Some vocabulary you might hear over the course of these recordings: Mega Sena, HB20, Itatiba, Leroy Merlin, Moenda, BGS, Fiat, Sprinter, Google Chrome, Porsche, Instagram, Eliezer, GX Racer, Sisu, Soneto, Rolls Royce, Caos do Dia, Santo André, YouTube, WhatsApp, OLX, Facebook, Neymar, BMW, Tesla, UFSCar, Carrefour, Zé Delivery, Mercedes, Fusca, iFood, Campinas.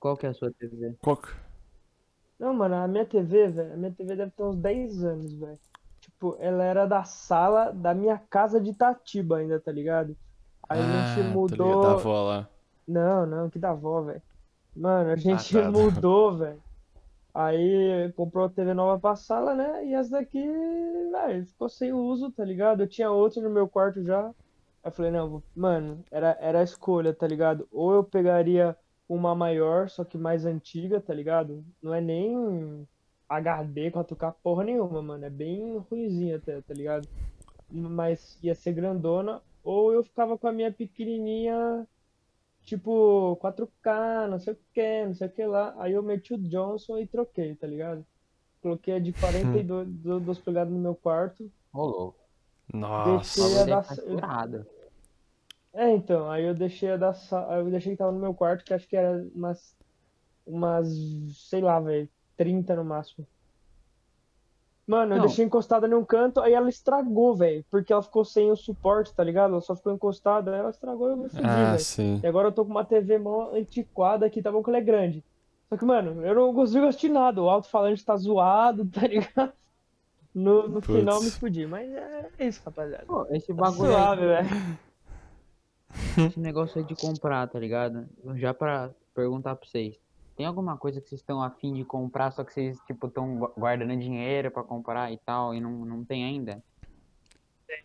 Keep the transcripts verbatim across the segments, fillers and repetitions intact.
Qual que é a sua T V? Qual que... Não, mano, a minha T V, velho, a minha T V deve ter uns dez anos, velho. Tipo, ela era da sala da minha casa de Itatiba ainda, tá ligado? Aí ah, a gente mudou... da avó lá. Não, não, que da avó, velho. Mano, a gente ah, tá, mudou, tá. velho. Aí comprou a T V nova pra sala, né? E essa daqui, velho, ficou sem uso, tá ligado? Eu tinha outra no meu quarto já. Aí eu falei, não, mano, era, era a escolha, tá ligado? Ou eu pegaria uma maior, só que mais antiga, tá ligado? Não é nem H D, quatro K, porra nenhuma, mano. É bem ruimzinha até, tá ligado? Mas ia ser grandona. Ou eu ficava com a minha pequenininha... Tipo, quatro K, não sei o que, não sei o que lá. Aí eu meti o Johnson e troquei, tá ligado? Coloquei a de quarenta e dois polegadas no meu quarto. Rolou. Nossa. Deixei a da... tá é, então, aí eu deixei a da eu deixei que tava no meu quarto, que acho que era umas, umas sei lá, velho, trinta no máximo. Mano, eu não. deixei encostada num canto, aí ela estragou, velho. Porque ela ficou sem o suporte, tá ligado? Ela só ficou encostada, aí ela estragou e eu me fudi, ah, velho. E agora eu tô com uma T V mó antiquada aqui, tá bom que ela é grande. Só que, mano, eu não consigo assistir nada. O alto-falante tá zoado, tá ligado? No, no final eu me fudi. Mas é isso, rapaziada. Pô, esse bagulho tá suave, velho. Esse negócio aí de comprar, tá ligado? Já pra perguntar pra vocês. Tem alguma coisa que vocês estão afim de comprar, só que vocês, tipo, estão guardando dinheiro pra comprar e tal, e não, não tem ainda? Tem.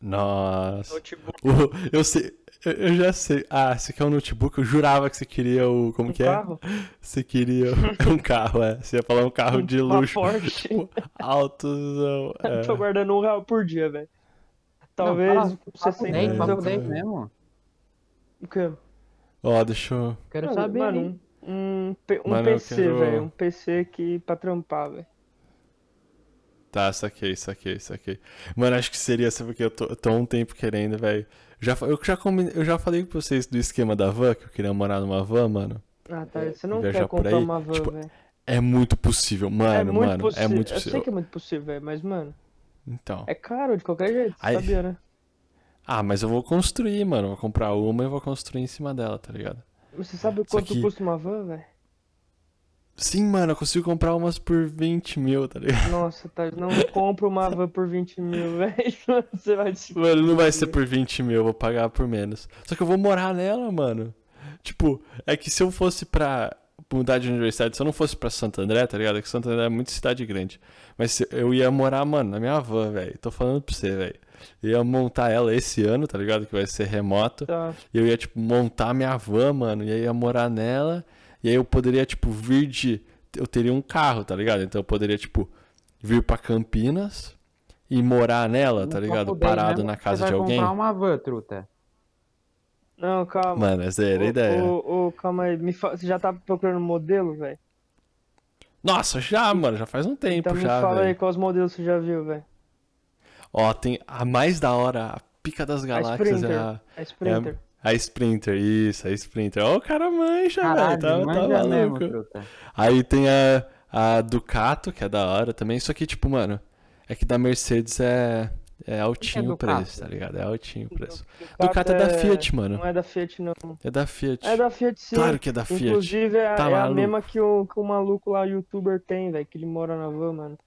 Nossa. Notebook. O, eu sei, eu já sei. Ah, você quer um notebook? Eu jurava que você queria o... Como um que carro? É? Você queria um carro, é. Você ia falar um carro um, de luxo. Uma Porsche. Altozão. É. Tô guardando um real por dia, velho. Talvez... Não, fala, sessenta reais. Fala dez mesmo. O quê? Ó, deixa eu... Quero não, saber, mano. Hein? Um, um mano, P C, quero... velho. Um P C que pra trampar, velho. Tá, saquei, saquei, saquei. Mano, acho que seria assim, porque eu tô, tô um tempo querendo, velho. Já, eu, já eu já falei pra vocês do esquema da van, que eu queria morar numa van, mano. Ah, tá. Você não quer comprar aí. Uma van, tipo, velho. É muito possível, mano, é muito mano. Possi... É muito possível. Eu sei que é muito possível, velho, mas, mano. Então. É caro de qualquer jeito, aí... sabia, né? Ah, mas eu vou construir, mano. Vou comprar uma e vou construir em cima dela, tá ligado? Você sabe quanto que... custa uma van, velho? Sim, mano, eu consigo comprar umas por vinte mil, tá ligado? Nossa, tá, não compra uma van por vinte mil, velho. Você vai te... Mano, não vai ser por vinte mil, eu vou pagar por menos. Só que eu vou morar nela, mano. Tipo, é que se eu fosse pra mudar de universidade, se eu não fosse pra Santo André, tá ligado? É que Santo André é muito cidade grande. Mas eu ia morar, mano, na minha van, velho. Tô falando pra você, velho. Eu ia montar ela esse ano, tá ligado? Que vai ser remoto. Tá. E eu ia, tipo, montar minha van, mano. E aí ia morar nela. E aí eu poderia, tipo, vir de... Eu teria um carro, tá ligado? Então eu poderia, tipo, vir pra Campinas e morar nela, tá ligado? Parado na casa de alguém. Você vai comprar uma van, truta. Não, calma. Mano, essa era a ideia. Ô, ô, calma aí. Me fa... Você já tá procurando modelo, velho? Nossa, já, mano. Já faz um tempo, já, velho. Então me fala aí quais modelos você já viu, velho. Ó, tem a mais da hora, a pica das galáxias, a Sprinter, é a, a Sprinter. É a, a Sprinter, isso, a Sprinter. Ó, o cara mancha, velho, tá, tá maluco. Mesmo, aí tem a, a Ducato, que é da hora também, só que, tipo, mano, é que da Mercedes é, é altinho o preço, tá ligado? É altinho o preço. Ducato, Ducato é da Fiat, mano. Não é da Fiat, não. É da Fiat. É da Fiat, sim. Claro que é da Fiat. Inclusive, é, tá é a mesma que o, que o maluco lá, o youtuber, tem, velho, que ele mora na van, mano.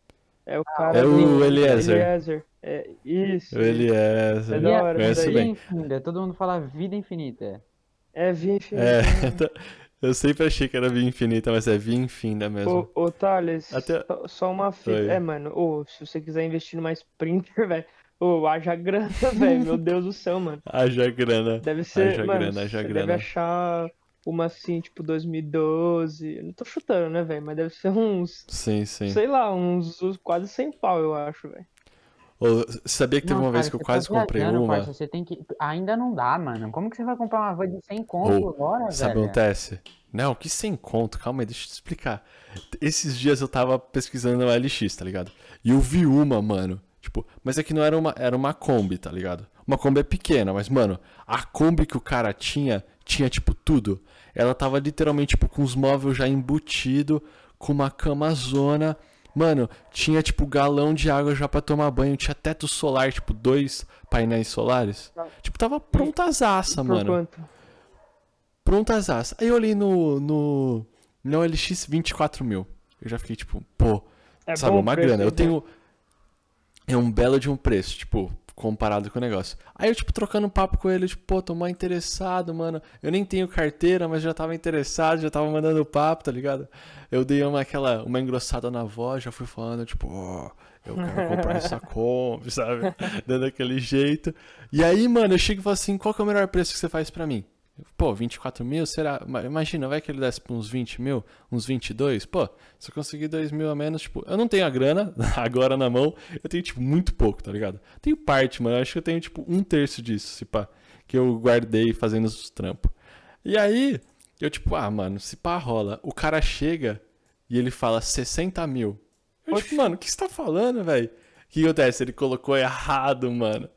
É o cara. É o Eliezer. Eliezer. É isso. O Eliezer. É da hora. Conheço bem. Todo mundo fala vida infinita. É vida infinita. É, eu sempre achei que era vida infinita, mas é vida infinda mesmo. Ô, ô Thales, até... só, só uma fita. É, mano, ô, se você quiser investir numa Sprinter, velho, ô, haja grana, velho. Meu Deus do céu, mano. Haja grana. Deve ser, haja mano, grana, haja você grana. Deve achar uma assim, tipo, dois mil e doze. Eu não tô chutando, né, velho? Mas deve ser uns... Sim, sim. Sei lá, uns, uns quase cem pau, eu acho, velho. Ô, sabia que teve não, uma cara, vez que eu quase tá comprei uma? Parça, você tem que... Ainda não dá, mano. Como que você vai comprar uma van de cem conto agora, velho? Sabe o que acontece? Não, que cem conto? Calma aí, deixa eu te explicar. Esses dias eu tava pesquisando no O L X, tá ligado? E eu vi uma, mano. Tipo, mas é que não era uma... Era uma Kombi, tá ligado? Uma Kombi é pequena, mas, mano, a Kombi que o cara tinha, tinha, tipo, tudo. Ela tava literalmente, tipo, com os móveis já embutidos, com uma camazona... Mano, tinha, tipo, galão de água já pra tomar banho. Tinha teto solar, tipo, dois painéis solares. Não. Tipo, tava prontazaça, mano. Por quanto? Prontazaça. Aí eu olhei no, no, Não, L X vinte e quatro mil. Eu já fiquei tipo, pô, é sabe, uma preço, grana. Eu tenho... É um belo de um preço, tipo, comparado com o negócio. Aí eu, tipo, trocando um papo com ele, tipo, pô, tô mais interessado, mano. Eu nem tenho carteira, mas já tava interessado, já tava mandando papo, tá ligado? Eu dei uma, aquela, uma engrossada na voz, já fui falando, tipo, ó, oh, eu quero comprar essa Kombi, sabe? Dando aquele jeito. E aí, mano, eu chego e falo assim, qual que é o melhor preço que você faz pra mim? Pô, vinte e quatro mil, será? Imagina, vai que ele desse uns vinte mil, uns vinte e dois. Pô, se eu conseguir dois mil a menos, tipo, eu não tenho a grana agora na mão. Eu tenho, tipo, muito pouco, tá ligado? Tenho parte, mano, eu acho que eu tenho, tipo, um terço disso, se pá, que eu guardei fazendo os trampos. E aí, eu tipo, ah, mano, se pá rola. O cara chega e ele fala sessenta mil. Eu Oxi. Tipo, mano, o que você tá falando, velho? O que acontece? Ele colocou errado, mano.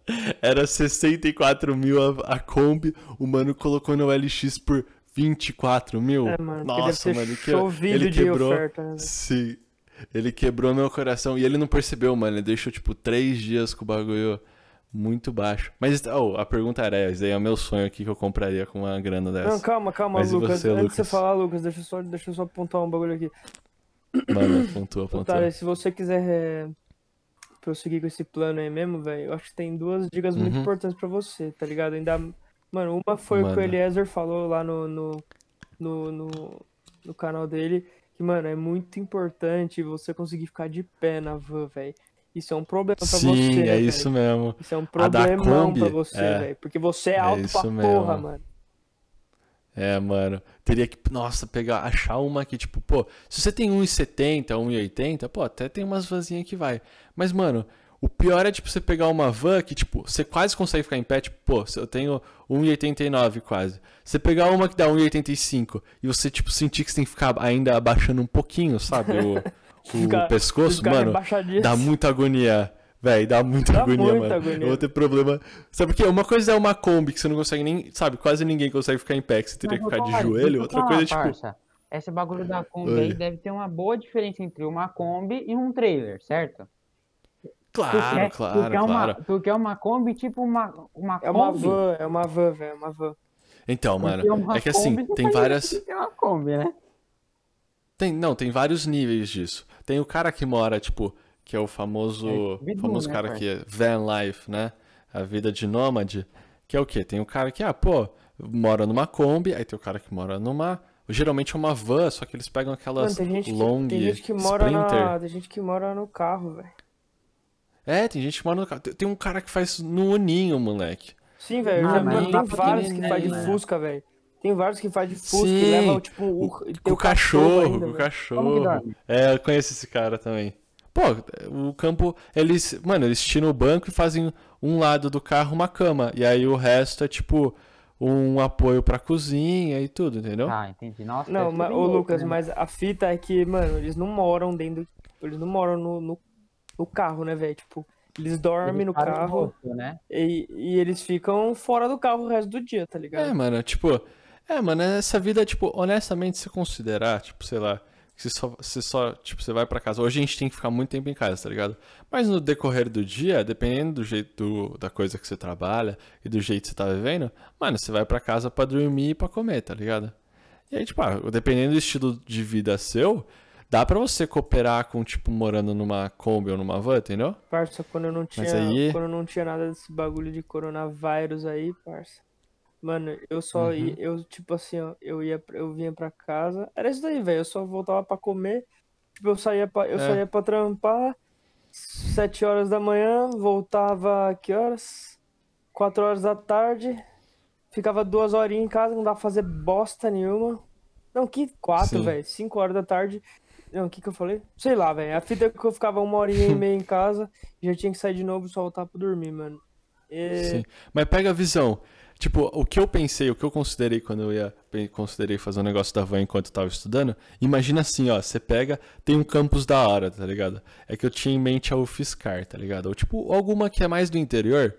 Era sessenta e quatro mil a, a Kombi, o mano colocou no L X por vinte e quatro mil. É, mano, nossa, que mano, que ele quebrou. De oferta, né? Sim, ele quebrou meu coração e ele não percebeu, mano. Ele deixou tipo três dias com o bagulho muito baixo. Mas oh, a pergunta era: esse daí é o meu sonho aqui que eu compraria com uma grana dessa. Não, calma, calma, Mas Lucas. Você, Lucas. Antes de você falar, Lucas, deixa eu só, deixa eu só apontar um bagulho aqui. Mano, apontou, apontou. Tá, se você quiser. É... pra eu seguir com esse plano aí mesmo, velho, eu acho que tem duas dicas uhum. muito importantes pra você, tá ligado? Ainda... Mano, uma foi mano. o que o Eliezer falou lá no no, no, no no canal dele, que, mano, é muito importante você conseguir ficar de pé na van, velho. Isso é um problema pra Sim, você, Sim, é né, isso véio? mesmo. Isso é um problemão pra você, é. velho, porque você é, é alto pra mesmo. porra, mano. É, mano, teria que, nossa, pegar, achar uma que, tipo, pô, se você tem um e setenta, um e oitenta, pô, até tem umas vanzinhas que vai. Mas, mano, o pior é, tipo, você pegar uma van que, tipo, você quase consegue ficar em pé, tipo, pô, eu tenho um e oitenta e nove quase. Você pegar uma que dá um e oitenta e cinco e você, tipo, sentir que você tem que ficar ainda abaixando um pouquinho, sabe, o, o cara, pescoço, mano, dá muita agonia. Véi, dá muita dá agonia, muita mano. Agonia. Eu vou ter problema. Sabe por quê? Uma coisa é uma Kombi que você não consegue nem... Sabe, quase ninguém consegue ficar em pé, que você teria não, que ficar de joelho. Outra falar, coisa é tipo... Parça, esse bagulho da Kombi Oi. aí deve ter uma boa diferença entre uma Kombi e um trailer, certo? Claro, tu quer, claro, tu quer claro. Uma, tu quer uma Kombi tipo uma, uma é Kombi? Uma van, é uma van, velho, é uma van. Então, mano, é que assim, Kombi, tem várias... Tem uma Kombi, né? Tem, não, tem vários níveis disso. Tem o cara que mora, tipo... Que é o famoso, é, famoso né, cara pai? que é van life, né? A vida de nômade. Que é o quê? Tem o cara que, ah, pô, mora numa Kombi. Aí tem o cara que mora numa... Geralmente é uma van, só que eles pegam aquelas mano, tem long, que, tem gente que mora Sprinter. Na, tem gente que mora no carro, velho. É, tem gente que mora no carro. Tem, tem um cara que faz no Uninho, moleque. Sim, velho. Ah, tem tá vários que faz de né? Fusca, velho. Tem vários que faz de Fusca Sim, e leva, tipo... O, o, o cachorro, ainda, o cachorro. É, eu conheço esse cara também. Pô, o campo, eles, mano, eles tiram o banco e fazem um lado do carro uma cama. E aí o resto é, tipo, um apoio pra cozinha e tudo, entendeu? Ah, entendi. Nossa, não, mas, ô, louco, Lucas, né? Mas a fita é que, mano, eles não moram dentro, eles não moram no, no, no carro, né, velho? Tipo, eles dormem eles no carro rosto, né? e, e eles ficam fora do carro o resto do dia, tá ligado? É, mano, tipo, é, mano, essa vida, tipo, honestamente, se considerar, tipo, sei lá, Você só, você só, tipo, você vai pra casa. Hoje a gente tem que ficar muito tempo em casa, tá ligado? Mas no decorrer do dia, dependendo do jeito do, da coisa que você trabalha e do jeito que você tá vivendo, mano, você vai pra casa pra dormir e pra comer, tá ligado? E aí, tipo, ah, dependendo do estilo de vida seu, dá pra você cooperar com, tipo, morando numa Kombi ou numa van, entendeu? Parça, quando eu não tinha, aí... quando eu não tinha nada desse bagulho de coronavírus aí, parça. Mano, eu só uhum. ia, eu tipo assim, ó, eu ia, eu vinha pra casa, era isso daí, velho, eu só voltava pra comer, tipo, eu saía pra, eu é. saía pra trampar, sete horas da manhã, voltava, que horas? quatro horas da tarde, ficava duas horinhas em casa, não dava pra fazer bosta nenhuma, não, que quatro, velho, cinco horas da tarde, não, o que que eu falei? Sei lá, velho, a fita é que eu ficava uma horinha e meia em casa, já tinha que sair de novo e só voltar pra dormir, mano. E... Sim, mas pega a visão. Tipo, o que eu pensei, o que eu considerei quando eu ia considerei fazer um negócio da van enquanto eu tava estudando, imagina assim, ó, você pega, tem um campus da hora, tá ligado? É que eu tinha em mente a UFSCar, tá ligado? Ou tipo, alguma que é mais do interior.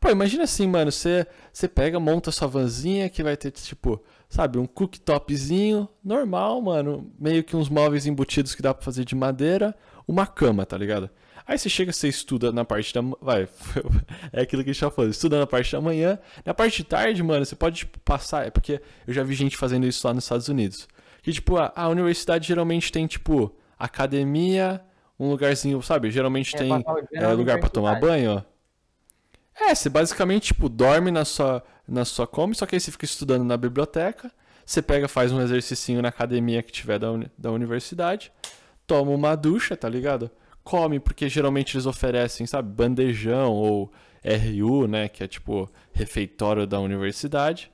Pô, imagina assim, mano, você pega, monta sua vanzinha que vai ter, tipo, sabe, um cooktopzinho normal, mano, meio que uns móveis embutidos que dá pra fazer de madeira, uma cama, tá ligado? Aí você chega, você estuda na parte da... Vai, é aquilo que a gente tava falando. Estuda na parte da manhã. Na parte de tarde, mano, você pode, tipo, passar... É porque eu já vi gente fazendo isso lá nos Estados Unidos. Que, tipo, a, a universidade geralmente tem, tipo, academia, um lugarzinho, sabe? Geralmente é, tem é, lugar pra tomar banho. É, você basicamente, tipo, dorme na sua, na sua Kombi, só que aí você fica estudando na biblioteca, você pega, faz um exercicinho na academia que tiver da, uni, da universidade, toma uma ducha, tá ligado? Come, porque geralmente eles oferecem, sabe, bandejão ou R U, né, que é, tipo, refeitório da universidade.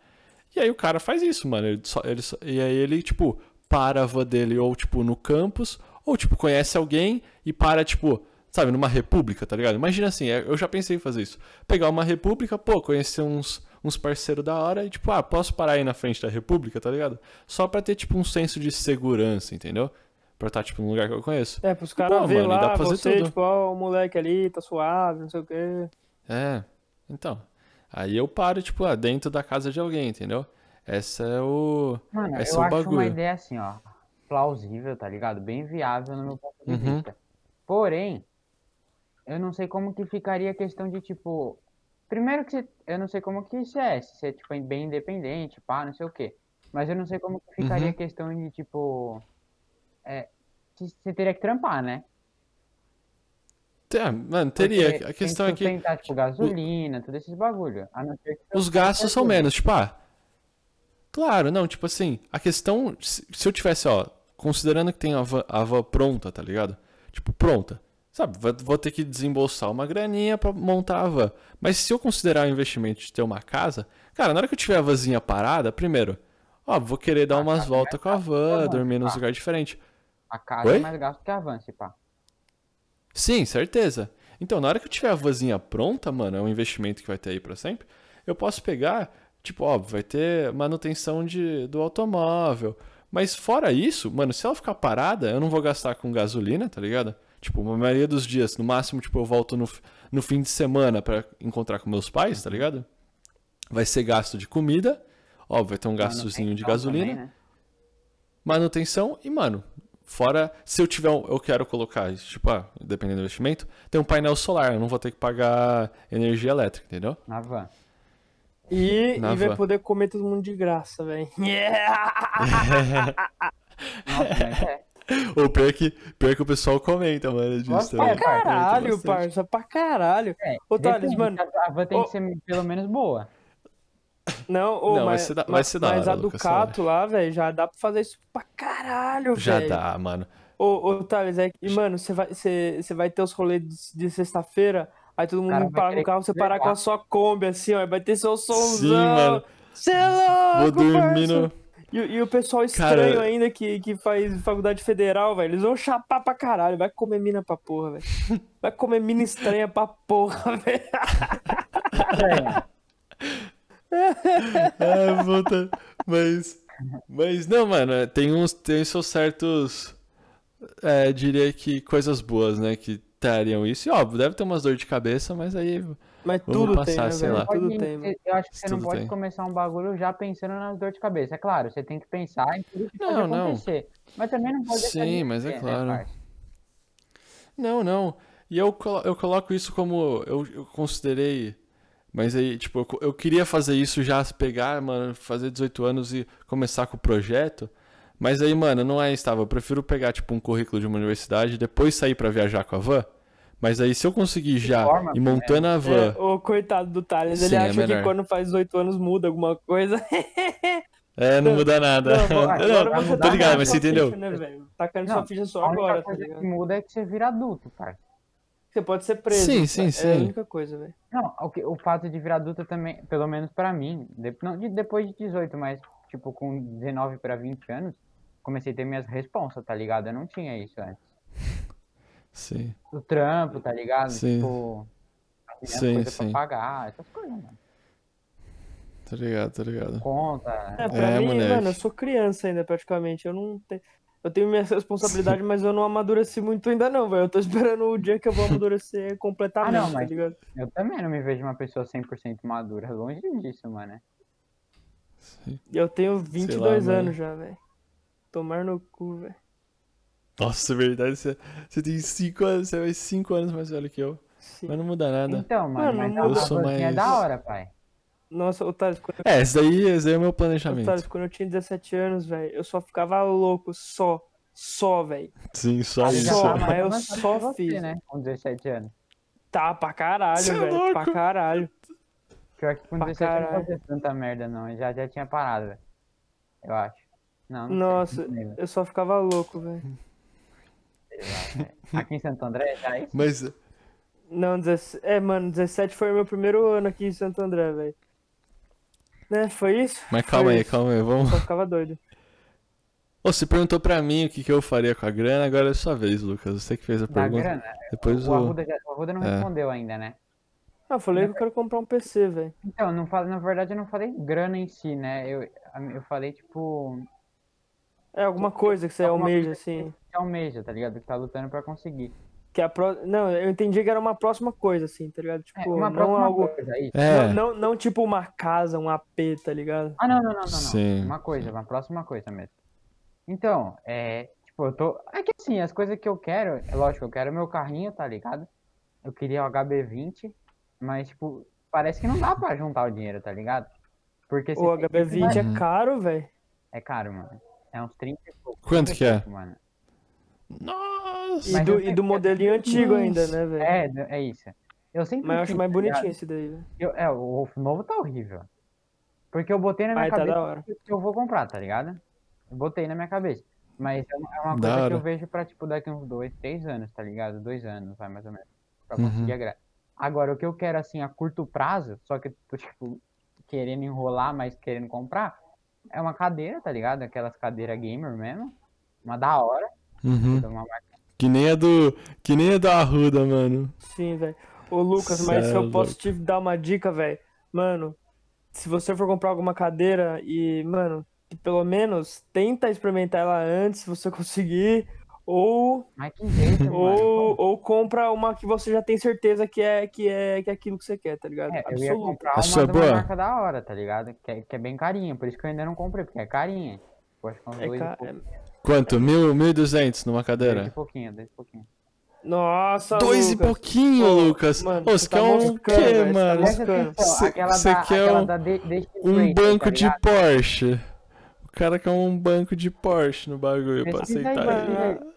E aí o cara faz isso, mano, ele só, ele só, e aí ele, tipo, para a van dele ou, tipo, no campus, ou, tipo, conhece alguém e para, tipo, sabe, numa república, tá ligado? Imagina assim, eu já pensei em fazer isso. Pegar uma república, pô, conhecer uns, uns parceiros da hora e, tipo, ah, posso parar aí na frente da república, tá ligado? Só pra ter, tipo, um senso de segurança, entendeu? Pra estar, tipo, num lugar que eu conheço. É, pros caras verem lá, dá pra fazer você, tudo. Tipo, ó, o moleque ali, tá suave, não sei o quê. É, então... Aí eu paro, tipo, ah, dentro da casa de alguém, entendeu? Essa é o... Mano, essa eu é o acho bagulho. Uma ideia assim, ó, plausível, tá ligado? Bem viável no meu ponto de uhum. vista. Porém, eu não sei como que ficaria a questão de, tipo... Primeiro que você... Eu não sei como que isso é, se você é, tipo, bem independente, pá, não sei o quê. Mas eu não sei como que ficaria uhum. a questão de, tipo... É... Você teria que trampar, né? É, mano, teria. Porque a questão é que... Tem que sustentar, tipo, gasolina, o... tudo esses bagulho. A não ser que os gastos são menos, tipo, ah... Claro, não, tipo assim, a questão... Se eu tivesse, ó, considerando que tem a van, a van pronta, tá ligado? Tipo, pronta. Sabe, vou ter que desembolsar uma graninha pra montar a van. Mas se eu considerar o investimento de ter uma casa... Cara, na hora que eu tiver a vanzinha parada, primeiro... Ó, vou querer dar a umas voltas com a van, van dormir num lugar diferente. A casa Oi? É mais gasto que a van, se pá. Sim, certeza. Então, na hora que eu tiver a vanzinha pronta, mano, é um investimento que vai ter aí pra sempre, eu posso pegar, tipo, óbvio, vai ter manutenção de, do automóvel, mas fora isso, mano, se ela ficar parada, eu não vou gastar com gasolina, tá ligado? Tipo, a maioria dos dias, no máximo, tipo, eu volto no, no fim de semana pra encontrar com meus pais, tá ligado? Vai ser gasto de comida, óbvio, vai ter um gastozinho de gasolina, também, né? Manutenção e, mano... Fora, se eu tiver, um, eu quero colocar, tipo, ah, dependendo do investimento, tem um painel solar, eu não vou ter que pagar energia elétrica, entendeu? Na van. E, Na e van. Vai poder comer todo mundo de graça, velho. Yeah! É. O pior que, pior que o pessoal comenta, mano, disso. Nossa, também. Pra caralho, parça, pra caralho. É, ô, Thales, mano. A van tem ô... que ser pelo menos boa. Não, oh, não, mas, mas, dá, mas, mas, mas a Ducato lá, velho, já dá pra fazer isso pra caralho, velho. Já véio. Dá, mano. Ô, ô Thales, é que, mano, você vai, cê, cê vai ter os rolês de, de sexta-feira, aí todo mundo parar no carro, você parar com a sua Kombi, assim, ó, vai ter seu somzão. Sim, mano. Cê é louco, vou dormindo. E, e o pessoal estranho cara... ainda que, que faz faculdade federal, velho, eles vão chapar pra caralho, vai comer mina pra porra, velho. Vai comer mina estranha pra porra, velho. Ah, puta. Mas, mas não, mano, tem uns, tem seus certos, é, diria que coisas boas, né, que trariam isso. E óbvio, deve ter umas dor de cabeça, mas aí mas tudo passar, tem, sei lá. Pode, tudo tem. Eu acho que você tudo não pode tem. Começar um bagulho já pensando nas dor de cabeça. É claro, você tem que pensar em tudo que pode acontecer. Mas também não pode deixar sim, mas é claro. Né, não, não. E eu, eu coloco isso como eu, eu considerei. Mas aí, tipo, eu, eu queria fazer isso já, pegar, mano, fazer dezoito anos e começar com o projeto. Mas aí, mano, não é estável. Eu prefiro pegar, tipo, um currículo de uma universidade e depois sair pra viajar com a van. Mas aí, se eu conseguir já forma, ir montando é. A van... É, o coitado do Thales, ele sim, acha é que quando faz dezoito anos muda alguma coisa. É, não, não muda nada. Não, bom, não, não mudar, tô ligado, mas você entendeu. Ficha, né, tacando não, sua ficha só agora, tá ligado? O que muda é que você vira adulto, cara. Você pode ser preso. Sim, sim, sim. É a única coisa, velho. Não, o, o fato de virar adulta também, pelo menos pra mim, de, não, de, depois de dezoito, mas, tipo, com dezenove pra vinte anos, comecei a ter minhas responsas, tá ligado? Eu não tinha isso antes. Sim. O trampo, tá ligado? Sim. Tipo, sim, coisa sim. Pra pagar, essas coisas, mano. Tá ligado, tá ligado. Conta. É, pra é, mim, moleque. Mano, eu sou criança ainda, praticamente. Eu não tenho... Eu tenho minha responsabilidade, mas eu não amadureci muito ainda não, velho. Eu tô esperando o dia que eu vou amadurecer completamente, ah, não, mas tá ligado? Eu também não me vejo uma pessoa cem por cento madura, longe disso, mano. Eu tenho vinte e dois lá, anos mano. Já, velho. Tomar no cu, velho. Nossa, é verdade, você, você tem cinco anos, você vai cinco anos mais velho que eu. Sim. Mas não muda nada. Então, mano, mano mas eu sou mais... é da hora, pai. Nossa, Otário, quando eu... É, esse daí, esse daí é o meu planejamento. Otário, quando eu tinha dezessete anos, velho, eu só ficava louco, só, só, velho. Sim, só isso. Só, mas eu só fiz. Você, né? Com dezessete anos. Tá, pra caralho, velho, é pra caralho. Pior que com pra dezessete caralho. Não fazia tanta merda, não. Eu já, já tinha parado, velho. Eu acho. Não, não Nossa, sei, não sei, eu só ficava louco, velho. Aqui em Santo André, já é isso? Mas... Não, dezessete... É, mano, dezessete foi o meu primeiro ano aqui em Santo André, velho. Né, foi isso? Mas foi calma isso. aí, calma aí, vamos... Eu ficava doido. Ô, você perguntou pra mim o que, que eu faria com a grana, agora é sua vez, Lucas. Você que fez a da pergunta. Grana? Depois o, o... Arruda já, o Arruda não é. respondeu ainda, né? Ah, eu falei que eu quero comprar um P C, velho. Então, não falei, na verdade eu não falei grana em si, né? Eu, eu falei, tipo... É, alguma coisa que você alguma almeja, assim. Que almeja, tá ligado? Que tá lutando pra conseguir. Que a pro... Não, eu entendi que era uma próxima coisa, assim, tá ligado? Tipo, é, uma não algo... coisa, é. não, não, não tipo uma casa, um A P, tá ligado? Ah, não, não, não, não. Sim, não. Uma coisa, sim. Uma próxima coisa mesmo. Então, é... Tipo, eu tô... É que assim, as coisas que eu quero... É lógico, eu quero meu carrinho, tá ligado? Eu queria o H B vinte, mas, tipo, parece que não dá pra juntar o dinheiro, tá ligado? Porque... O H B vinte que... é caro, velho. É caro, mano. É uns trinta e pouco. Quanto que é? Mano. Nossa! E do, e do modelinho que... antigo Nossa. ainda, né, velho? É, é isso. Eu sempre Mas eu acho que, mais bonitinho tá esse daí, velho. Eu, é, o novo tá horrível. Porque eu botei na minha Ai, cabeça tá que eu vou comprar, tá ligado? Eu botei na minha cabeça. Mas é uma, é uma coisa hora. que eu vejo pra, tipo, daqui uns dois, três anos, tá ligado? Dois anos, vai mais ou menos. Pra conseguir uhum. a grana. Agora, o que eu quero, assim, a curto prazo, só que, tipo, querendo enrolar, mas querendo comprar... É uma cadeira, tá ligado? Aquelas cadeiras gamer mesmo. Uma da hora. Uhum. Uma que nem a do... Que nem a da Arruda, mano. Sim, velho. Ô, Lucas, Céu, mas se eu posso te dar uma dica, velho. Mano, se você for comprar alguma cadeira e, mano, pelo menos tenta experimentar ela antes, se você conseguir. Ou... Mas que jeito, ou, ou compra uma que você já tem certeza que é, que é, que é aquilo que você quer, tá ligado? É, eu ia comprar uma, é uma marca da hora, tá ligado? Que é, que é bem carinha, por isso que eu ainda não comprei, porque é carinha. Acho que é ca... um Quanto? Mil, mil e duzentos numa cadeira? Dois e pouquinho, dois e pouquinho. Nossa, Dois Lucas. e pouquinho, Lucas. Mano, Ô, você tá quer um quê, mano? Você quer um, de, de um banco tá de Porsche. O cara quer um banco de Porsche no bagulho pra aceitar ele.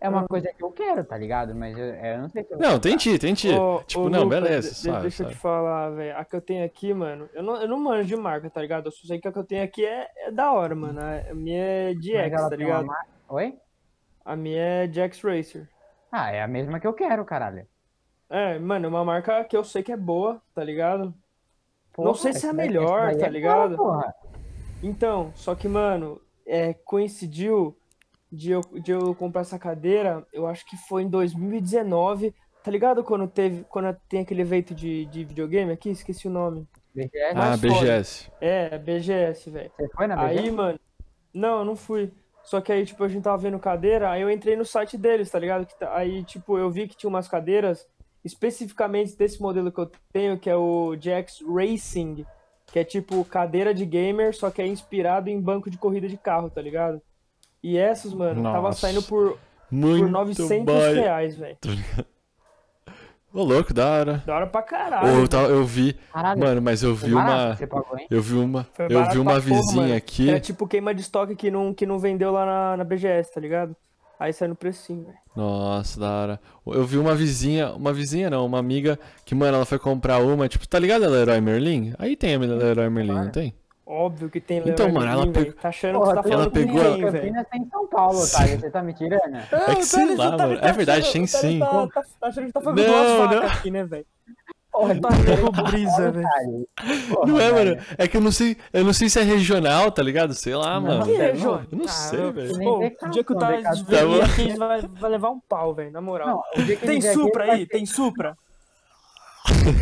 É uma coisa que eu quero, tá ligado? Mas eu, eu não sei se eu Não, entendi, entendi. Ô, tipo, ô, não, Lucas, beleza, de, sabe? Deixa sabe. eu te falar, velho. A que eu tenho aqui, mano, eu não, eu não manjo de marca, tá ligado? Eu só sei que a que eu tenho aqui é, é da hora, mano. A minha é G X, tá ligado? Uma... Oi? A minha é Jax Racer. Ah, é a mesma que eu quero, caralho. É, mano, é uma marca que eu sei que é boa, tá ligado? Porra, não sei se é a melhor, tá é ligado? Boa, então, só que, mano, é, coincidiu... De eu, de eu comprar essa cadeira, eu acho que foi em dois mil e dezenove, tá ligado? Quando teve, quando tem aquele evento de, de videogame aqui, esqueci o nome. B G S? Ah, B G S. É, B G S, velho. Você foi na B G S? Aí, mano, não, não fui. Só que aí, tipo, a gente tava vendo cadeira, aí eu entrei no site deles, tá ligado? Aí, tipo, eu vi que tinha umas cadeiras, especificamente desse modelo que eu tenho, que é o G X Racing, que é tipo cadeira de gamer, só que é inspirado em banco de corrida de carro, tá ligado? E essas, mano, Nossa, tava saindo por, por novecentos reais, velho. Ô, louco, da hora. Da hora pra caralho. Eu, eu vi, caralho. mano, mas eu vi uma... Pagou, eu vi uma, eu vi uma vizinha porra, aqui... É tipo queima de estoque que não, que não vendeu lá na, na B G S, tá ligado? Aí saiu no precinho, velho. Nossa, da hora. Eu vi uma vizinha, uma vizinha não, uma amiga que, mano, ela foi comprar uma, tipo, tá ligado a Leroy Merlin? Aí tem a Leroy Merlin, claro. não tem? Óbvio que tem Leroy Então, mano, ela pegou... Tá achando Porra, que você tá falando que tem, velho. Campinas tem em São Paulo, tá? Você tá me tirando? É que não, sei lá, tá, mano. Tá é verdade, tem sim. Tá, tá, tá achando que tá falando duas facas aqui, né, velho? Porra, tá achando brisa, velho. Não é, mano. É que eu não sei... Eu não sei se é regional, tá ligado? Sei lá, não, mano. Que regional? Eu não sei, velho. O dia que o Thales vem aqui, vai levar um pau, velho. Na moral. Tem Supra aí? Tem Supra?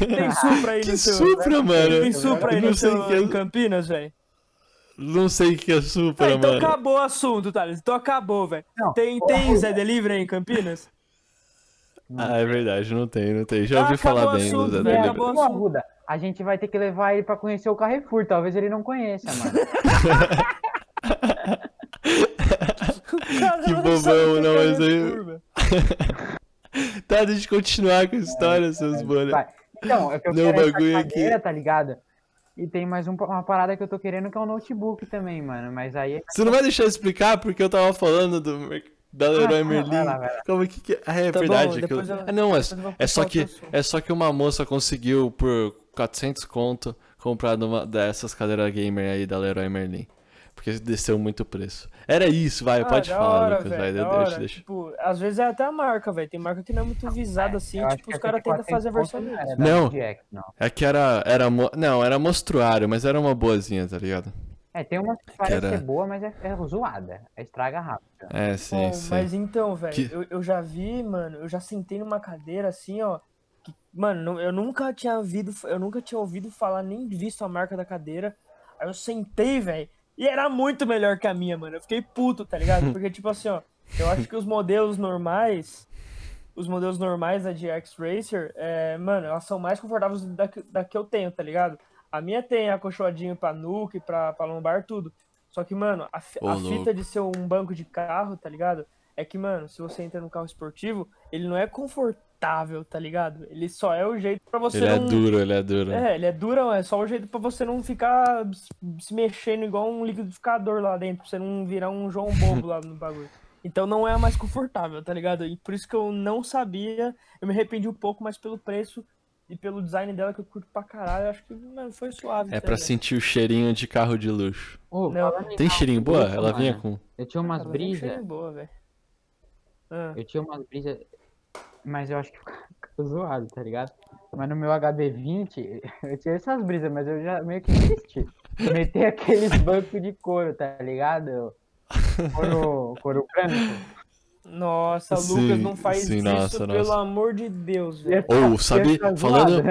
Tem Supra aí que no seu... Supra, mano? Tem Supra aí no seu... Que... em Campinas, velho? Não sei o que é Supra, ah, então mano. Então acabou o assunto, Thales. Então acabou, velho. Tem, tem Zé Delivery aí em Campinas? Ah, é verdade. Não tem, não tem. Já ah, ouvi falar bem assunto, do Zé Delivery. Acabou o assunto. A gente vai ter que levar ele pra conhecer o Carrefour. Talvez ele não conheça, mano. Que bobão, não, mas aí... Tá, deixa eu continuar com a história, é, seus é, bolhas. Então, é que eu não, quero essa cadeira, aqui. tá ligado? E tem mais um, uma parada que eu tô querendo, que é um notebook também, mano. Mas aí... Você não vai deixar eu explicar, porque eu tava falando do... Da Leroy Merlin. Vai lá, vai lá. Como que que... Ah, é tá verdade. Bom, que eu... Eu... Ah, não, é, é, só que, é só que uma moça conseguiu, por quatrocentos conto, comprar uma dessas cadeiras gamer aí da Leroy Merlin. Porque desceu muito o preço. Era isso, vai, ah, pode falar, hora, Lucas. Véio, vai, deixa, deixa. Tipo, às vezes é até a marca, velho. Tem marca que não é muito visada, assim. Eu tipo, os caras tentam fazer a versão dele. Não, é que era... era mo... Não, era mostruário, mas era uma boazinha, tá ligado? É, tem uma que parece era... ser boa, mas é, é zoada. É estraga rápido. É, sim, bom, sim. Mas então, velho, que... eu, eu já vi, mano, eu já sentei numa cadeira assim, ó. Que, mano, eu nunca tinha ouvido, eu nunca tinha ouvido falar, nem visto a marca da cadeira. Aí eu sentei, velho, e era muito melhor que a minha, mano. Eu fiquei puto, tá ligado? Porque, tipo assim, ó, eu acho que os modelos normais, os modelos normais da G X Racer, é, mano, elas são mais confortáveis da que, da que eu tenho, tá ligado? A minha tem acolchoadinho pra nuque, pra, pra lombar, tudo. Só que, mano, a, oh, a fita de ser um banco de carro, tá ligado? É que, mano, se você entra num carro esportivo, ele não é confortável, tá ligado? Ele só é o jeito pra você ele não... Ele é duro, ele é duro. É, ele é duro, é só o jeito pra você não ficar se mexendo igual um liquidificador lá dentro, pra você não virar um João Bobo lá no bagulho. Então não é a mais confortável, tá ligado? E por isso que eu não sabia, eu me arrependi um pouco, mas pelo preço... E pelo design dela, que eu curto pra caralho, eu acho que, mano, foi suave. É pra né? sentir o cheirinho de carro de luxo. Oh, não, tem cheirinho boa? Luxo, ela mano. vinha com... Eu tinha umas brisas... Um ah. Eu tinha umas brisas... Mas eu acho que ficou zoado, tá ligado? Mas no meu H B vinte, eu tinha essas brisas, mas eu já meio que desisti. Meti aqueles bancos de couro, tá ligado? Couro, couro branco. Nossa, sim, Lucas, não faz sim, isso, nossa, pelo nossa. amor de Deus, velho. Ou, oh, sabe, falando...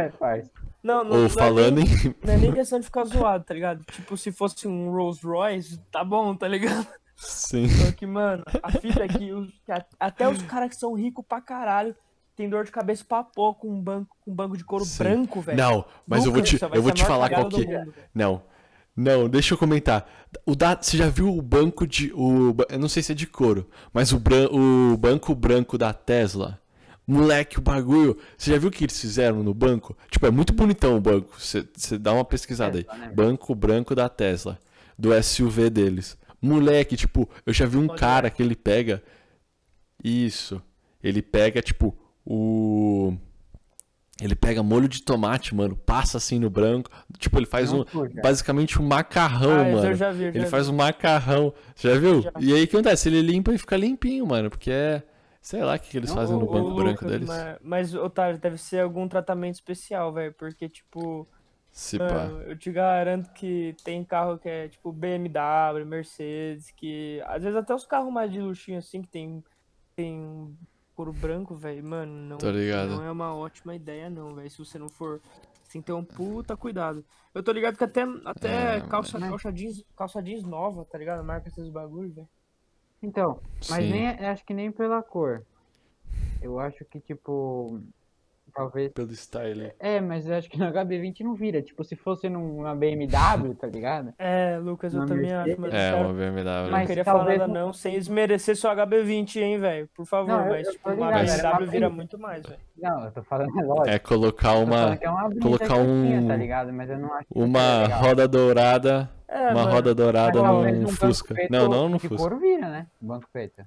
Não, não, oh, não, falando é nem, em... não é nem questão de ficar zoado, tá ligado? Tipo, se fosse um Rolls Royce, tá bom, tá ligado? Sim. Só que, mano, a fita é que os... até os caras que são ricos pra caralho tem dor de cabeça pra pôr com um banco, com um banco de couro sim. branco, velho. Não, mas Lucas, eu vou te, eu vou te falar qual que... Mundo, não. Não, deixa eu comentar. O da... Você já viu o banco de... O... Eu não sei se é de couro, mas o, bran... o banco branco da Tesla. Moleque, o bagulho. Você já viu o que eles fizeram no banco? Tipo, é muito bonitão o banco. Você, você dá uma pesquisada aí. Banco branco da Tesla. Do S U V deles. Moleque, tipo, eu já vi um cara que ele pega... Isso. Ele pega, tipo, o... Ele pega molho de tomate, mano, passa assim no branco. Tipo, ele faz não, um, pô, basicamente um macarrão, ah, mano. Eu já vi, eu já ele vi. faz um macarrão. Já viu? Já. E aí o que acontece? Ele limpa e fica limpinho, mano. Porque é... Sei lá o que, que eles não, fazem o, no banco o, branco o, deles. Mas, mas, Otário, deve ser algum tratamento especial, velho. Porque, tipo... Se mano, pá. Eu te garanto que tem carro que é, tipo, B M W, Mercedes, que... Às vezes até os carros mais de luxinho, assim, que tem... tem... couro branco, velho, mano, não, não é uma ótima ideia, não, velho, se você não for assim, ter um puta cuidado. Eu tô ligado que até, até é, calça, calça, jeans, calça jeans nova, tá ligado? Marca esses bagulhos, velho. Então, mas sim. nem acho que nem pela cor. Eu acho que, tipo, talvez... Pelo style. É, mas eu acho que na H B vinte não vira. Tipo, se fosse numa B M W, tá ligado? É, Lucas, eu uma também Mercedes. acho. Mas é, uma B M W. Não queria falar nada, não, sem esmerecer sua H B vinte, hein, velho? Por favor, não, mas eu, eu tipo, uma mas... B M W vira muito mais, velho. Não, eu tô falando é lógico. É colocar uma... É uma colocar um... Tá ligado? Mas eu não acho uma é roda dourada... É, uma mano. roda dourada mas, no um Fusca. Preto, não, não no Fusca. Cor vira, né? Banco preto.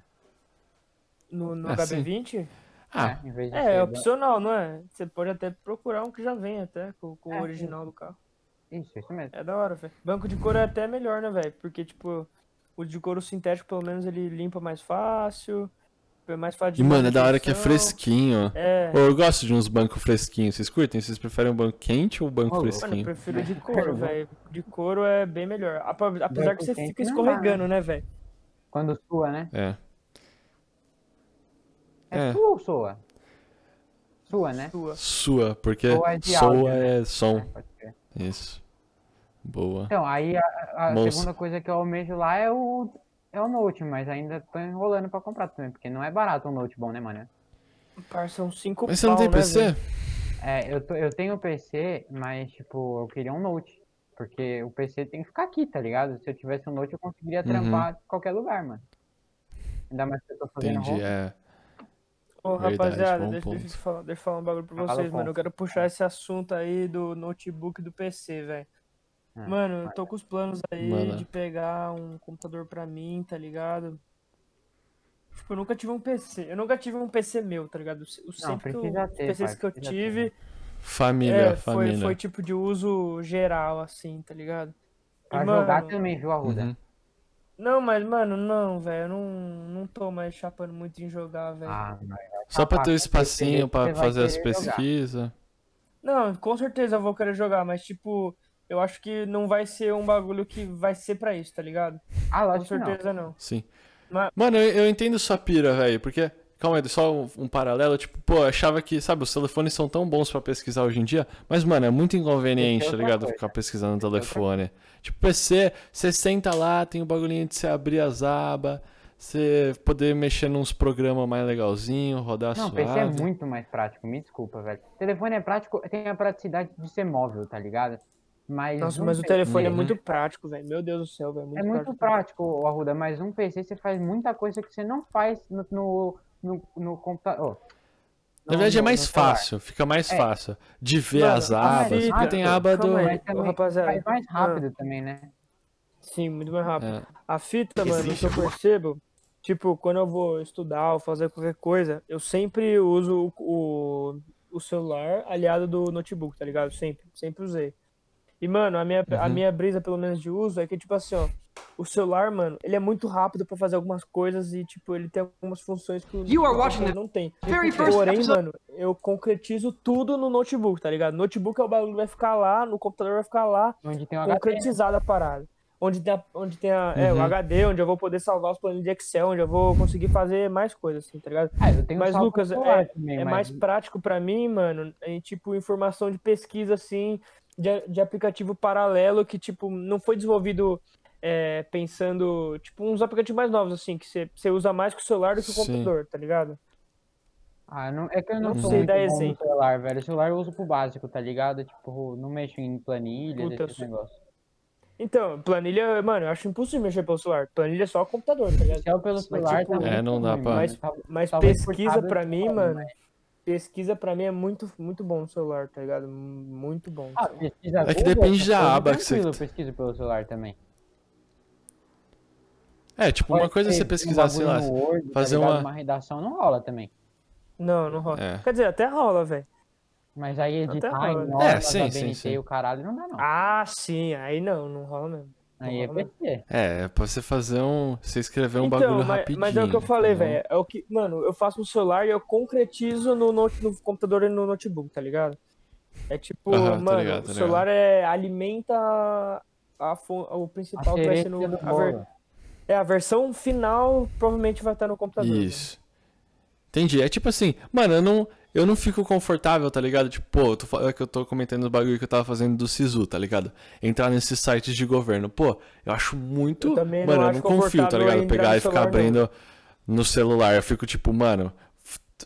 No, no assim. H B vinte? Ah, é, é opcional, não é? Você pode até procurar um que já vem até com, com é, o original sim. do carro. Isso, isso mesmo. É da hora, velho. Banco de couro é até melhor, né, velho? Porque, tipo, o de couro sintético, pelo menos, ele limpa mais fácil. É mais fácil de... E, mano, é da hora que é fresquinho. É. Eu gosto de uns bancos fresquinhos. Vocês curtem? Vocês preferem um banco quente ou um banco oh, fresquinho? Mano, eu prefiro de couro, velho. De couro é bem melhor. Apesar que você fica escorregando, né, velho? Quando sua, né? É. É, é sua ou soa? Sua, né? Sua, sua porque soa é, áudio, né? é som. É, Isso. Boa. Então, aí a, a segunda coisa que eu almejo lá é o, é o note, mas ainda tô enrolando pra comprar também, porque não é barato um note bom, né, mano? Parça, são cinco Mas pau, você não tem P C? Né, é, eu, tô, eu tenho P C, mas, tipo, eu queria um note, porque o P C tem que ficar aqui, tá ligado? Se eu tivesse um note, eu conseguiria trampar uhum. em qualquer lugar, mano. Ainda mais que eu tô fazendo Entendi, roupa. é... Ô, oh, rapaziada, deixa, deixa, eu falar, deixa eu falar um bagulho pra vocês, Fala, mano. Eu quero puxar esse assunto aí do notebook do P C, velho. É, mano, eu tô com os planos aí mano. de pegar um computador pra mim, tá ligado? Tipo, eu nunca tive um P C. Eu nunca tive um P C meu, tá ligado? O sempre não, que eu, ter, os P Cs pai, que eu tive... Ter. Família, é, família. Foi, foi tipo de uso geral, assim, tá ligado? E, pra mano, jogar também, viu, Arruda? Uhum. Não, mas, mano, não, velho. Eu não, não tô mais chapando muito em jogar, velho. Ah, só pra ter um espacinho pra fazer as pesquisas? Não, com certeza eu vou querer jogar, mas, tipo... Eu acho que não vai ser um bagulho que vai ser pra isso, tá ligado? Ah, lógico. Com certeza não. não. Sim. Mas... Mano, eu, eu entendo sua pira, velho, porque... Calma aí, só um, um paralelo, tipo, pô, eu achava que, sabe, os telefones são tão bons pra pesquisar hoje em dia, mas, mano, é muito inconveniente, tá ligado, coisa. ficar pesquisando no telefone. Outra... Tipo, P C, você senta lá, tem o um bagulhinho de você abrir as abas, você poder mexer nos programas mais legalzinho, rodar não, suave. Não, P C é muito mais prático, me desculpa, velho. Telefone é prático, tem a praticidade de ser móvel, tá ligado? Mas Nossa, um mas P C... o telefone é muito prático, velho. Meu Deus do céu, velho. É muito prático, prático Arruda, mas um P C você faz muita coisa que você não faz no, no, no, no computador. Oh, Na verdade é mais fácil, fica mais é. fácil de ver mano, as abas, porque tem a aba do... Aí, também, rapaziada. Faz mais rápido ah. também, né? Sim, muito mais rápido. É. A fita, mano, Existe. que eu percebo, tipo, quando eu vou estudar ou fazer qualquer coisa, eu sempre uso o, o, o celular aliado do notebook, tá ligado? Sempre, sempre usei. E, mano, a minha, uhum. a minha brisa, pelo menos de uso, é que, tipo assim, ó, o celular, mano, ele é muito rápido pra fazer algumas coisas e, tipo, ele tem algumas funções que o notebook não tem. E, porém, mano, eu concretizo tudo no notebook, tá ligado? Notebook é o bagulho que vai ficar lá, no computador vai ficar lá, onde tem o concretizada H D. A parada. Onde tem, a, onde tem a, uhum. é, o H D, onde eu vou poder salvar os planos de Excel, onde eu vou conseguir fazer mais coisas, assim, tá ligado? Ah, eu tenho mas, Lucas, é, também, é mas... mais prático pra mim, mano, é, tipo, informação de pesquisa, assim... De, de aplicativo paralelo que, tipo, não foi desenvolvido é, pensando... Tipo, uns aplicativos mais novos, assim, que você usa mais com o celular do que o Sim. computador, tá ligado? Ah, não, é que eu não, não sei dar exemplo no celular, velho. O celular eu uso pro básico, tá ligado? Tipo, não mexo em planilha, Puta, desse negócio. Então, planilha, mano, eu acho impossível mexer pelo celular. Planilha é só o computador, tá ligado? É pelo celular, mas, tipo, tá é, não dá pra... Mas, mas pesquisa pra mim, mano... Né? Pesquisa pra mim é muito, muito bom no celular, tá ligado? Muito bom. Ah, pesquisa é que Google, depende da aba que você... Eu pesquiso pelo celular também. É, tipo, Pode uma coisa é você pesquisar, um sei lá, Word, fazer tá uma... uma redação não rola também. Não, não rola. É. Quer dizer, até rola, velho. Mas aí editar em nota, é, sim, sim, B N T, sim. o caralho não dá não. Ah, sim, aí não, não rola mesmo. Aí é P C. É, é pra você fazer um... Você escrever um então, bagulho mas, rapidinho. Mas é o que eu falei, então... velho. É o que... Mano, eu faço no celular e eu concretizo no, note, no computador e no notebook, tá ligado? É tipo, uhum, mano, tá ligado, tá o celular é, alimenta a, a, o principal a que vai ser no... A ver, é, a versão final provavelmente vai estar no computador. Isso. Né? Entendi. É tipo assim, mano, eu não... Eu não fico confortável, tá ligado? Tipo, pô, tu fala que eu tô comentando o bagulho que eu tava fazendo do Sisu, tá ligado? Entrar nesses sites de governo. Pô, eu acho muito... Eu também mano, não eu não confio, tá ligado? Pegar e ficar abrindo não. no celular. Eu fico tipo, mano,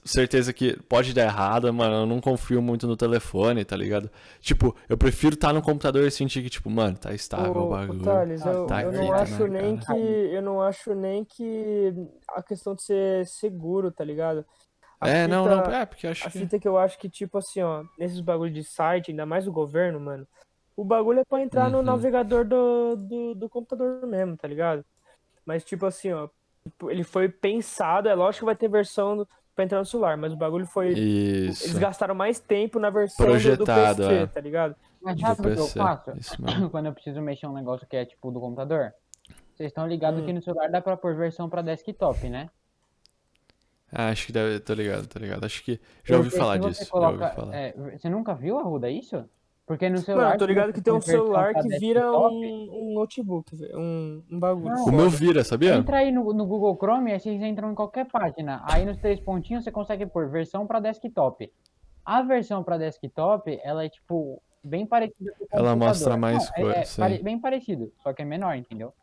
certeza que pode dar errado, mano. Eu não confio muito no telefone, tá ligado? Tipo, eu prefiro estar no computador e sentir que, tipo, mano, tá estável o, o bagulho. O Thales, tá eu, tá eu, não acho nem que, eu não acho nem que a questão de ser seguro, tá ligado? A é, fita, não, não, é, porque acho a que... A fita que eu acho que, tipo assim, ó, nesses bagulho de site, ainda mais o governo, mano, o bagulho é pra entrar uhum. no navegador do, do, do computador mesmo, tá ligado? Mas, tipo assim, ó, ele foi pensado, é lógico que vai ter versão do, pra entrar no celular, mas o bagulho foi... Isso. Eles gastaram mais tempo na versão Projetado, do P C, é. tá ligado? Mas sabe o que eu faço? Quando eu preciso mexer um negócio que é, tipo, do computador, vocês estão ligados hum. que no celular dá pra pôr versão pra desktop, né? Ah, acho que deve... Tô ligado, tô ligado. Acho que já ouvi falar disso. Coloca, já ouvi falar. É, você nunca viu, Arruda, isso? Porque no celular... Mano, tô ligado que tem um celular que vira um, um notebook, um, um bagulho. Não, o meu vira, sabia? Entra aí no, no Google Chrome, aí vocês entram em qualquer página. Aí nos três pontinhos você consegue pôr versão pra desktop. A versão pra desktop, ela é tipo bem parecida com o computador. Ela mostra mais coisas. É, é bem parecido, só que é menor, entendeu?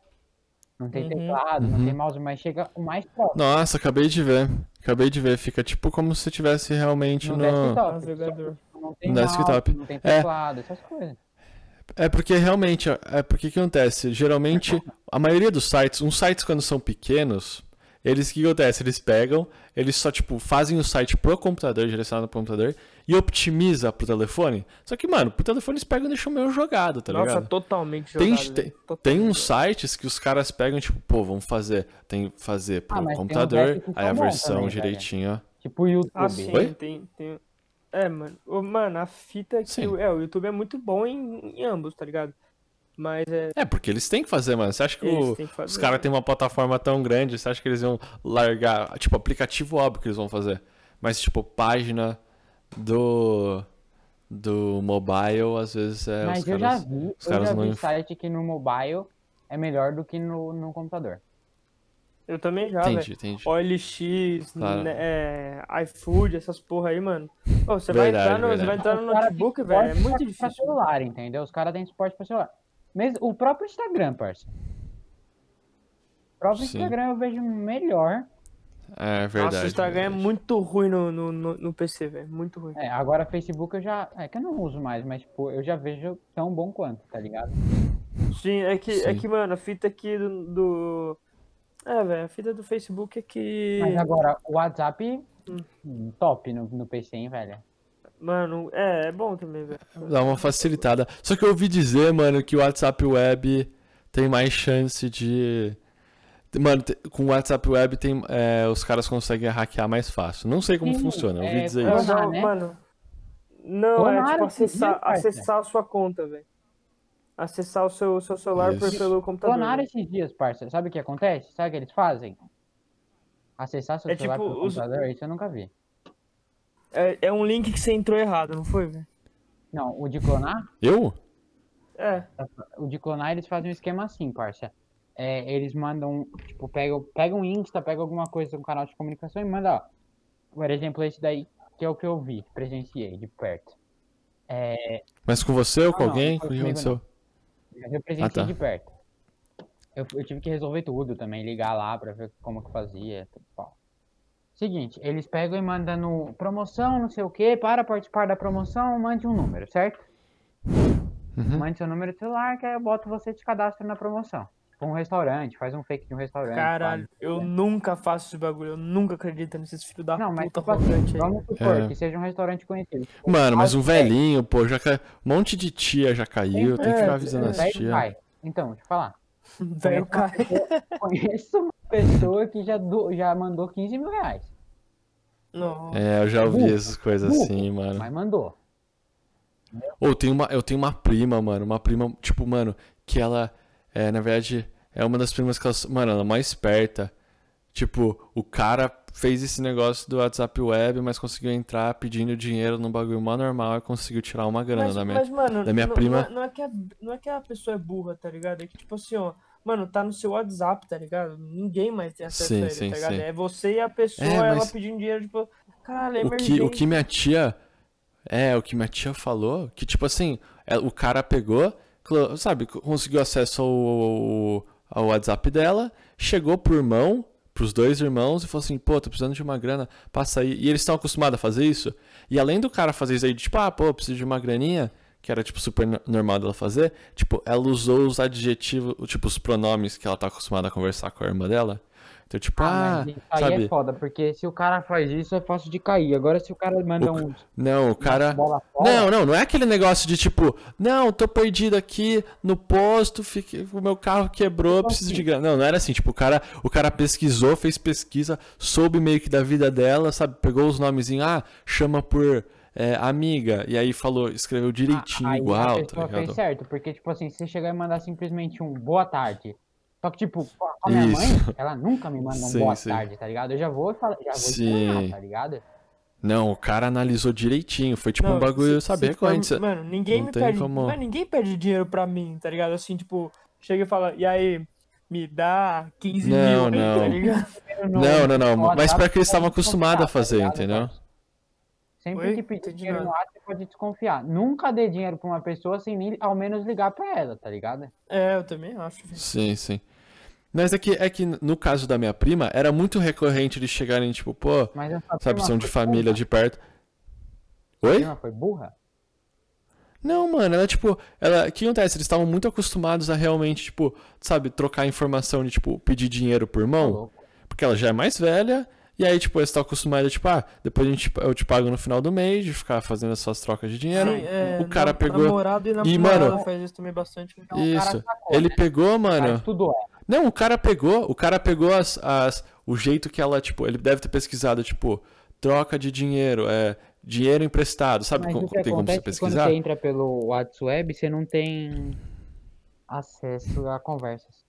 Não tem uhum. teclado, não uhum. tem mouse, mas chega o mais próximo. Nossa, acabei de ver. Acabei de ver. Fica tipo como se tivesse realmente no... No desktop. No, não tem no mouse, desktop. Não tem teclado, é... essas coisas. É porque realmente... É porque o que acontece? Geralmente, a maioria dos sites... Uns sites quando são pequenos... Eles, o que acontece? Eles pegam, eles só, tipo, fazem o site pro computador, direcionado pro computador, e optimiza pro telefone. Só que, mano, pro telefone eles pegam e deixam meio jogado, tá Nossa, ligado? Nossa, totalmente tem, jogado. Tem, totalmente. Tem uns sites que os caras pegam, tipo, pô, vamos fazer, tem que fazer pro ah, computador, um aí a versão também, direitinha. Cara. Tipo o YouTube. Ah, sim, Oi? tem... tem... É, mano, oh, mano, a fita é que o, é, o YouTube é muito bom em, em ambos, tá ligado? Mas é... é, porque eles têm que fazer, mano. Você acha que, o, que fazer, os caras têm uma plataforma tão grande, você acha que eles iam largar... Tipo, aplicativo, óbvio que eles vão fazer. Mas, tipo, página do, do mobile, às vezes é... Mas os eu caras, já vi, os caras eu já não vi inf... site que no mobile é melhor do que no, no computador. Eu também já, velho. O L X, claro. Né, é, iFood, essas porra aí, mano. Ô, você, verdade, vai no, você vai entrar no notebook, velho. É muito difícil. Pra celular, entendeu? Os caras têm suporte pra celular. Mesmo, o próprio Instagram, parça. O próprio Sim. Instagram eu vejo melhor. É verdade. Nossa, o Instagram verdade. é muito ruim no, no, no P C, velho. Muito ruim. É, agora Facebook eu já... É que eu não uso mais, mas tipo, eu já vejo tão bom quanto, tá ligado? Sim, é que, Sim. É que mano, a fita aqui do... do... É, velho, a fita do Facebook é que... Mas agora, o WhatsApp, hum. top no, no P C, hein, velho? Mano, é, é bom também, velho. Dá uma facilitada. Só que eu ouvi dizer, mano, que o WhatsApp Web tem mais chance de... Mano, com o WhatsApp Web, tem, é, os caras conseguem hackear mais fácil. Não sei como Sim, funciona, eu ouvi é, dizer não, isso. Não, né? mano, não Boa é tipo acessar, acessar a sua conta, velho. Acessar o seu, seu celular por, pelo computador. Clonaram esses dias, parça. Sabe o que acontece? Sabe o que eles fazem? Acessar seu é celular tipo, pelo os... computador? Isso eu nunca vi. É, é um link que você entrou errado, não foi, velho? Não, o de clonar... Eu? É. O de clonar, eles fazem um esquema assim, parça. É, eles mandam, tipo, pegam, pegam um Insta, pegam alguma coisa, um canal de comunicação e mandam, ó. Por exemplo, esse daí, que é o que eu vi, presenciei de perto. É... Mas com você ou com ah, alguém? Não, com o seu... Mas eu presenciei ah, tá. de perto. Eu, eu tive que resolver tudo também, ligar lá pra ver como que fazia. Tal. Seguinte, eles pegam e mandam no promoção, não sei o que, para participar da promoção, mande um número, certo? Uhum. Mande seu número de celular, que aí eu boto você de cadastro na promoção. Tipo um restaurante, faz um fake de um restaurante. Caralho, faz, eu né? nunca faço esse bagulho, eu nunca acredito nesses filhos da não, mas puta arrogante aí. Vamos supor é. que seja um restaurante conhecido. Mano, mas um velhinho, é. pô, já cai... um monte de tia já caiu, tem, tem que ficar avisando é, as tia. Cai. Então, deixa eu falar. Velho cai. Conheço uma pessoa que já, do... já mandou quinze mil reais. Não. É, eu já ouvi uh, essas coisas uh, assim, uh, mano. Mas mandou. Ou oh, tem uma... eu tenho uma prima, mano, uma prima, tipo, mano, que ela... É, na verdade, é uma das primas que ela... Mano, ela é mais esperta. Tipo, o cara fez esse negócio do WhatsApp Web, mas conseguiu entrar pedindo dinheiro num bagulho mó normal e conseguiu tirar uma grana mas, da minha, mas, mano, da minha não, prima. Não é, que a, não é que a pessoa é burra, tá ligado? É que, tipo assim, ó... Mano, tá no seu WhatsApp, tá ligado? Ninguém mais tem acesso sim, a ele, sim, tá ligado? Sim. É você e a pessoa, é, mas... ela pedindo dinheiro, tipo... Caralho, é o que, o que minha tia... É, o que minha tia falou, que, tipo assim, o cara pegou... Sabe, conseguiu acesso ao, ao WhatsApp dela, chegou pro irmão, pros dois irmãos, e falou assim, pô, tô precisando de uma grana, passa aí. E eles estão acostumados a fazer isso. E além do cara fazer isso aí, de tipo, ah, pô, preciso de uma graninha, que era, tipo, super normal dela fazer, tipo, ela usou os adjetivos, tipo, os pronomes que ela tá acostumada a conversar com a irmã dela. Então, tipo, ah, ah isso aí sabe? É foda, porque se o cara faz isso, é fácil de cair. Agora, se o cara manda o... um... Não, o cara... Bola fora... Não, não, não é aquele negócio de, tipo, não, tô perdido aqui no posto, fiquei... o meu carro quebrou, eu preciso assim. de grana. Não, não era assim, tipo, o cara, o cara pesquisou, fez pesquisa, soube meio que da vida dela, sabe? Pegou os nomezinhos, ah, chama por é, amiga, e aí falou, escreveu direitinho, ah, igual, a tá ligado? Fez certo, porque, tipo assim, se você chegar e mandar simplesmente um boa tarde... Só que, tipo, a minha Isso. mãe, ela nunca me manda um sim, boa sim. tarde, tá ligado? Eu já vou e falo, já vou explicar, tá ligado? Não, o cara analisou direitinho, foi tipo não, um bagulho, eu sabia qual antes. Mano, ninguém não me perde, como... mano, ninguém perde dinheiro pra mim, tá ligado? Assim, tipo, chega e fala, e aí, me dá quinze não, mil, não. Aí, tá ligado? Não, não, não, não, mas pra que eles estavam acostumados a fazer, tá entendeu? Sempre Oi? que pedir dinheiro no ar, você pode desconfiar. Nunca dê dinheiro pra uma pessoa sem nem, ao menos, ligar pra ela, tá ligado? É, eu também acho. Gente. Sim, sim. Mas é que, é que no caso da minha prima, era muito recorrente de chegarem, tipo, pô, sabe, são de família burra. de perto. Oi? A prima foi burra? Não, mano, ela, tipo, ela, o que acontece? Eles estavam muito acostumados a realmente, tipo, sabe, trocar informação de, tipo, pedir dinheiro por mão. Tá porque ela já é mais velha, e aí, tipo, você tá acostumado a, tipo, ah, depois a gente, eu te pago no final do mês, de ficar fazendo essas trocas de dinheiro. Sim, é, o cara na, pegou... Namorado e namorado, e, mano, faz isso também bastante. Então isso, o cara sacou, ele né? pegou, mano... Estudou. Não, o cara pegou, o cara pegou as, as, o jeito que ela, tipo, ele deve ter pesquisado, tipo, troca de dinheiro, é... Dinheiro emprestado, sabe? Mas com, que tem como você pesquisar? Quando você entra pelo WhatsApp, você não tem acesso a conversas.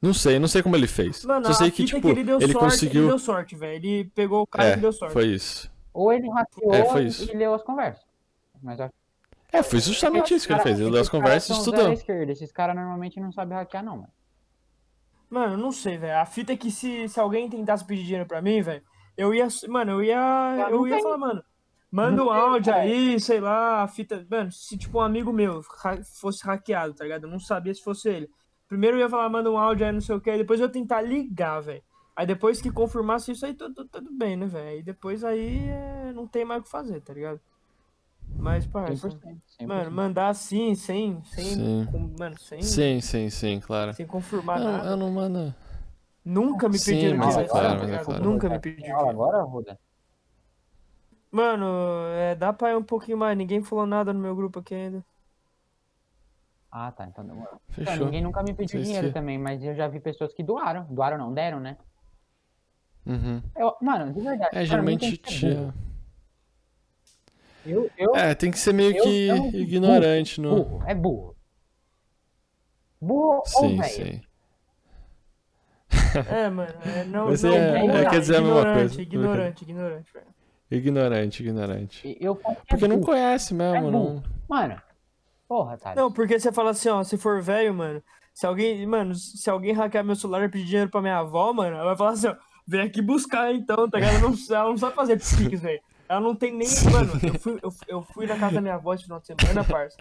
Não sei, não sei como ele fez. Mano, só sei que, tipo, que ele, deu ele sorte, conseguiu... Ele deu sorte, velho. Ele pegou o cara é, e deu sorte. Foi isso. Ou ele hackeou é, e leu as conversas. Mas acho... É, foi justamente isso que ele fez. Ele leu as conversas e estudou. Esses caras normalmente não sabem hackear, não, mano. Mano, não sei, velho. A fita é que se, se alguém tentasse pedir dinheiro pra mim, velho... Eu ia, mano, eu ia, eu ia falar, mano, manda um áudio aí, sei lá, a fita, mano, se tipo um amigo meu fosse hackeado, tá ligado? Eu não sabia se fosse ele. Primeiro eu ia falar, manda um áudio aí, não sei o que, depois eu ia tentar ligar, velho. Aí depois que confirmasse isso aí, tudo, tudo bem, né, velho? E depois aí é, não tem mais o que fazer, tá ligado? Mas, parça, mano, mandar assim, sem, sem, sim. Com, mano, sem... Sim, sim, sim, claro. Sem confirmar não, nada. Eu não mando... Nunca me pediram que é claro, é claro. Nunca me pediram. Agora, Ruda? Mano, é, dá pra ir um pouquinho mais. Ninguém falou nada no meu grupo aqui ainda. Ah, tá. Então demorou. Então, ninguém nunca me pediu dinheiro também, mas eu já vi pessoas que doaram. Doaram não, deram, né? Uhum. Eu, mano, de verdade. É, geralmente tinha. Eu, eu, é, tem que ser meio eu, que eu, ignorante. Burro, no... burro, é burro. Burro ou velho? É, mano, é, não, Você não, é, não, é, não, quer dizer a mesma coisa. Ignorante, ignorante, velho. Ignorante, ignorante. Eu, eu, porque é não conhece mesmo, é não. Mano, porra, tá. Não, porque você fala assim, ó, se for velho, mano, se alguém, mano, se alguém hackear meu celular e pedir dinheiro pra minha avó, mano, ela vai falar assim, ó, vem aqui buscar então, tá ligado? Ela não, ela não sabe fazer psiques, velho. Ela não tem nem, mano, eu fui, eu, eu fui na casa da minha avó esse final de semana, parça.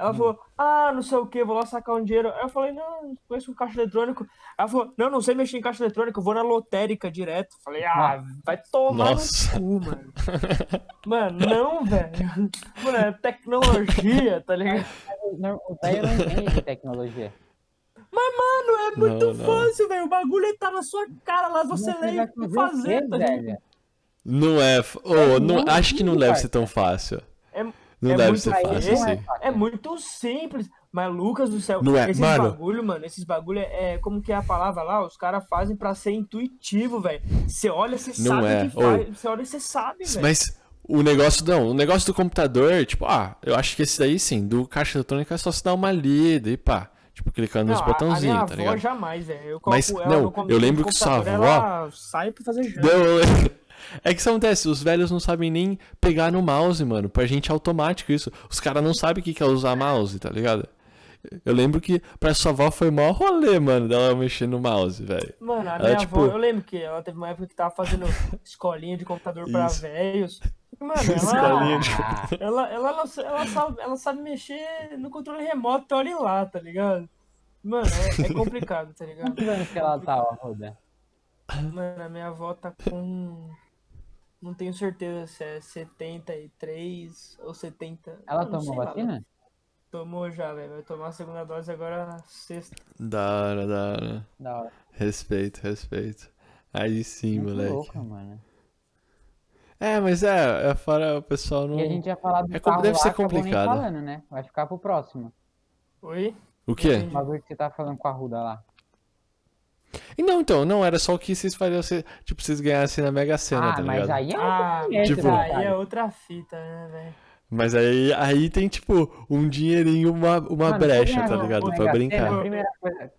Ela falou, ah, não sei o que, vou lá sacar um dinheiro. Aí eu falei, não, não conheço um caixa eletrônico. Ela falou, não, não sei mexer em caixa eletrônico, eu vou na lotérica direto. Falei, ah, vai tomar Nossa. no cu, mano. Mano, não, velho. Mano, é tecnologia, tá ligado? O velho não entende tecnologia. Mas, mano, é muito não, não. fácil, velho. O bagulho tá na sua cara lá, você lê o que fazer, tá ligado? Não é, oh, não, acho que não deve ser tão fácil. É... Não é deve muito, ser fácil, é, assim. É muito simples. Mas, Lucas do céu, não é, esses mano. bagulho, mano, esses bagulho é... Como que é a palavra lá? Os caras fazem pra ser intuitivo, velho. Você olha, você sabe é. que faz. Você olha e você sabe, velho. Mas o negócio, não, o negócio do computador, tipo, ah, eu acho que esse daí, sim, do caixa eletrônica é só se dar uma lida e pá. Tipo, clicando nos botãozinhos, tá ligado? A minha avó jamais, velho. Mas, ela, não, eu, eu lembro que sua avó... Ela sai pra fazer jogo. É que isso acontece, os velhos não sabem nem pegar no mouse, mano. Pra gente é automático isso. Os caras não sabem o que é usar mouse, tá ligado? Eu lembro que pra sua avó foi o maior rolê, mano, dela mexer no mouse, velho. Mano, a ela, minha tipo... avó, eu lembro que ela teve uma época que tava fazendo escolinha de computador isso. pra velhos. Mano, ela, de... ela, ela, ela, ela, sabe, ela sabe mexer no controle remoto, então olha lá, tá ligado? Mano, é, é complicado, tá ligado? Quantos anos que ela tá, Roda? Mano, a minha avó tá com... Não tenho certeza se é setenta e três ou setenta... Ela tomou vacina? Lá. Tomou já, velho. Vai tomar a segunda dose agora na sexta. Da hora, da hora. Da hora. Respeito, respeito. Aí sim, Muito moleque. Louca, mano. É, mas é, é, fora o pessoal não... E a gente ia falar do é, carro deve lá, ser complicado. Falando, né? Vai ficar pro próximo. Oi? O quê? O bagulho que você tá falando com a Ruda lá. E não, então, não, era só o que vocês fariam, tipo, vocês ganhassem na Mega Sena, ah, tá ligado? Ah, mas aí é outra fita, ah, tipo, aí é outra fita, né, velho? Mas aí, aí tem, tipo, um dinheirinho, uma, uma mano, brecha, tá ligado? Pra brincar. A primeira coisa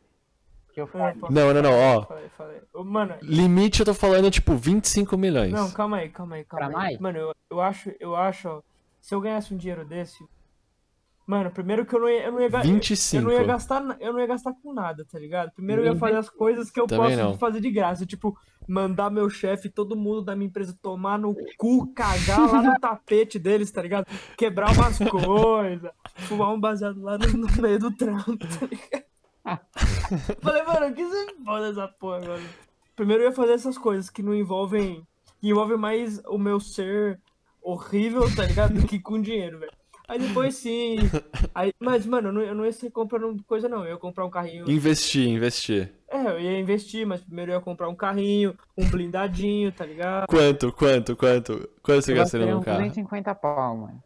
que eu falei. Não, não, não, ó. Falei, falei. Mano, limite eu tô falando, tipo, vinte e cinco milhões. Não, calma aí, calma aí, calma aí. Pra mais? Mano, eu, eu acho, eu acho, ó, se eu ganhasse um dinheiro desse... Mano, primeiro que eu não ia, eu não ia, eu não ia gastar, eu não ia gastar com nada, tá ligado? Primeiro eu ia fazer as coisas que eu Também posso não. fazer de graça, tipo, mandar meu chefe, todo mundo da minha empresa tomar no cu, cagar lá no tapete deles, tá ligado? Quebrar umas coisas, fumar um baseado lá no, no meio do trampo, tá ligado? Falei, mano, que se foda essa porra, mano. Primeiro eu ia fazer essas coisas que não envolvem, que envolvem mais o meu ser horrível, tá ligado? Do que com dinheiro, velho. Aí depois sim. Aí, mas, mano, eu não, eu não ia sair comprando coisa, não. Eu ia comprar um carrinho. Investir, investir. É, eu ia investir, mas primeiro eu ia comprar um carrinho, um blindadinho, tá ligado? Quanto, quanto, quanto? Quanto você gastaria num carro? cento e cinquenta pau, mano.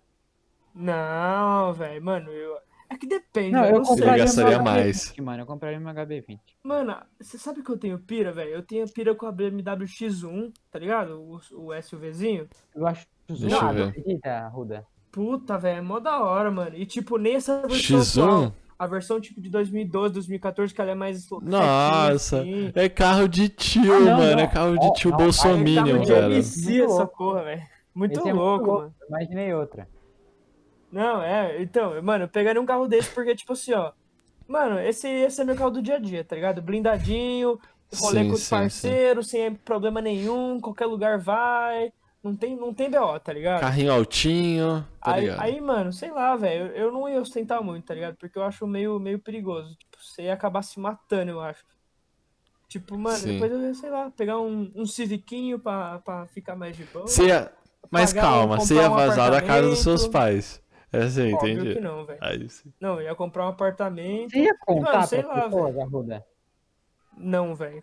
Não, velho, mano, eu... É que depende. Não, eu, eu compraria gastaria uma mais. H B vinte, mano, eu compraria uma H B vinte. Mano, você sabe que eu tenho pira, velho? Eu tenho pira com a B M W X um, tá ligado? O, o SUVzinho. Eu acho que X um. Deixa eu ver. Eita, Ruda. Puta, velho, é mó da hora, mano. E tipo, nessa versão X um? Só, a versão tipo de dois mil e doze, dois mil e catorze, que ela é mais... Nossa, assim. É carro de tio, ah, não, mano. Não. É carro de tio oh, bolsominion, é velho. Eu essa porra, velho. Muito, louco, é muito louco, louco, mano. Imaginei outra. Não, é, então, mano, eu pegaria um carro desse porque, tipo assim, ó, mano, esse, esse é meu carro do dia a dia, tá ligado? Blindadinho, rolê com os parceiros, sem problema nenhum, qualquer lugar vai, não tem, não tem B O, tá ligado? Carrinho altinho, tá ligado? Aí, aí mano, sei lá, velho, eu não ia ostentar muito, tá ligado? Porque eu acho meio, meio perigoso, tipo, você ia acabar se matando, eu acho. Tipo, mano, sim. Depois eu ia, sei lá, pegar um, um civiquinho pra, pra ficar mais de boa. Você ia... Mas calma, você ia vazar da casa dos seus pais. É assim, entendi. Óbvio que não, velho. Aí sim. Não, eu ia comprar um apartamento. Você ia comprar, mano, sei lá, velho. Não, velho.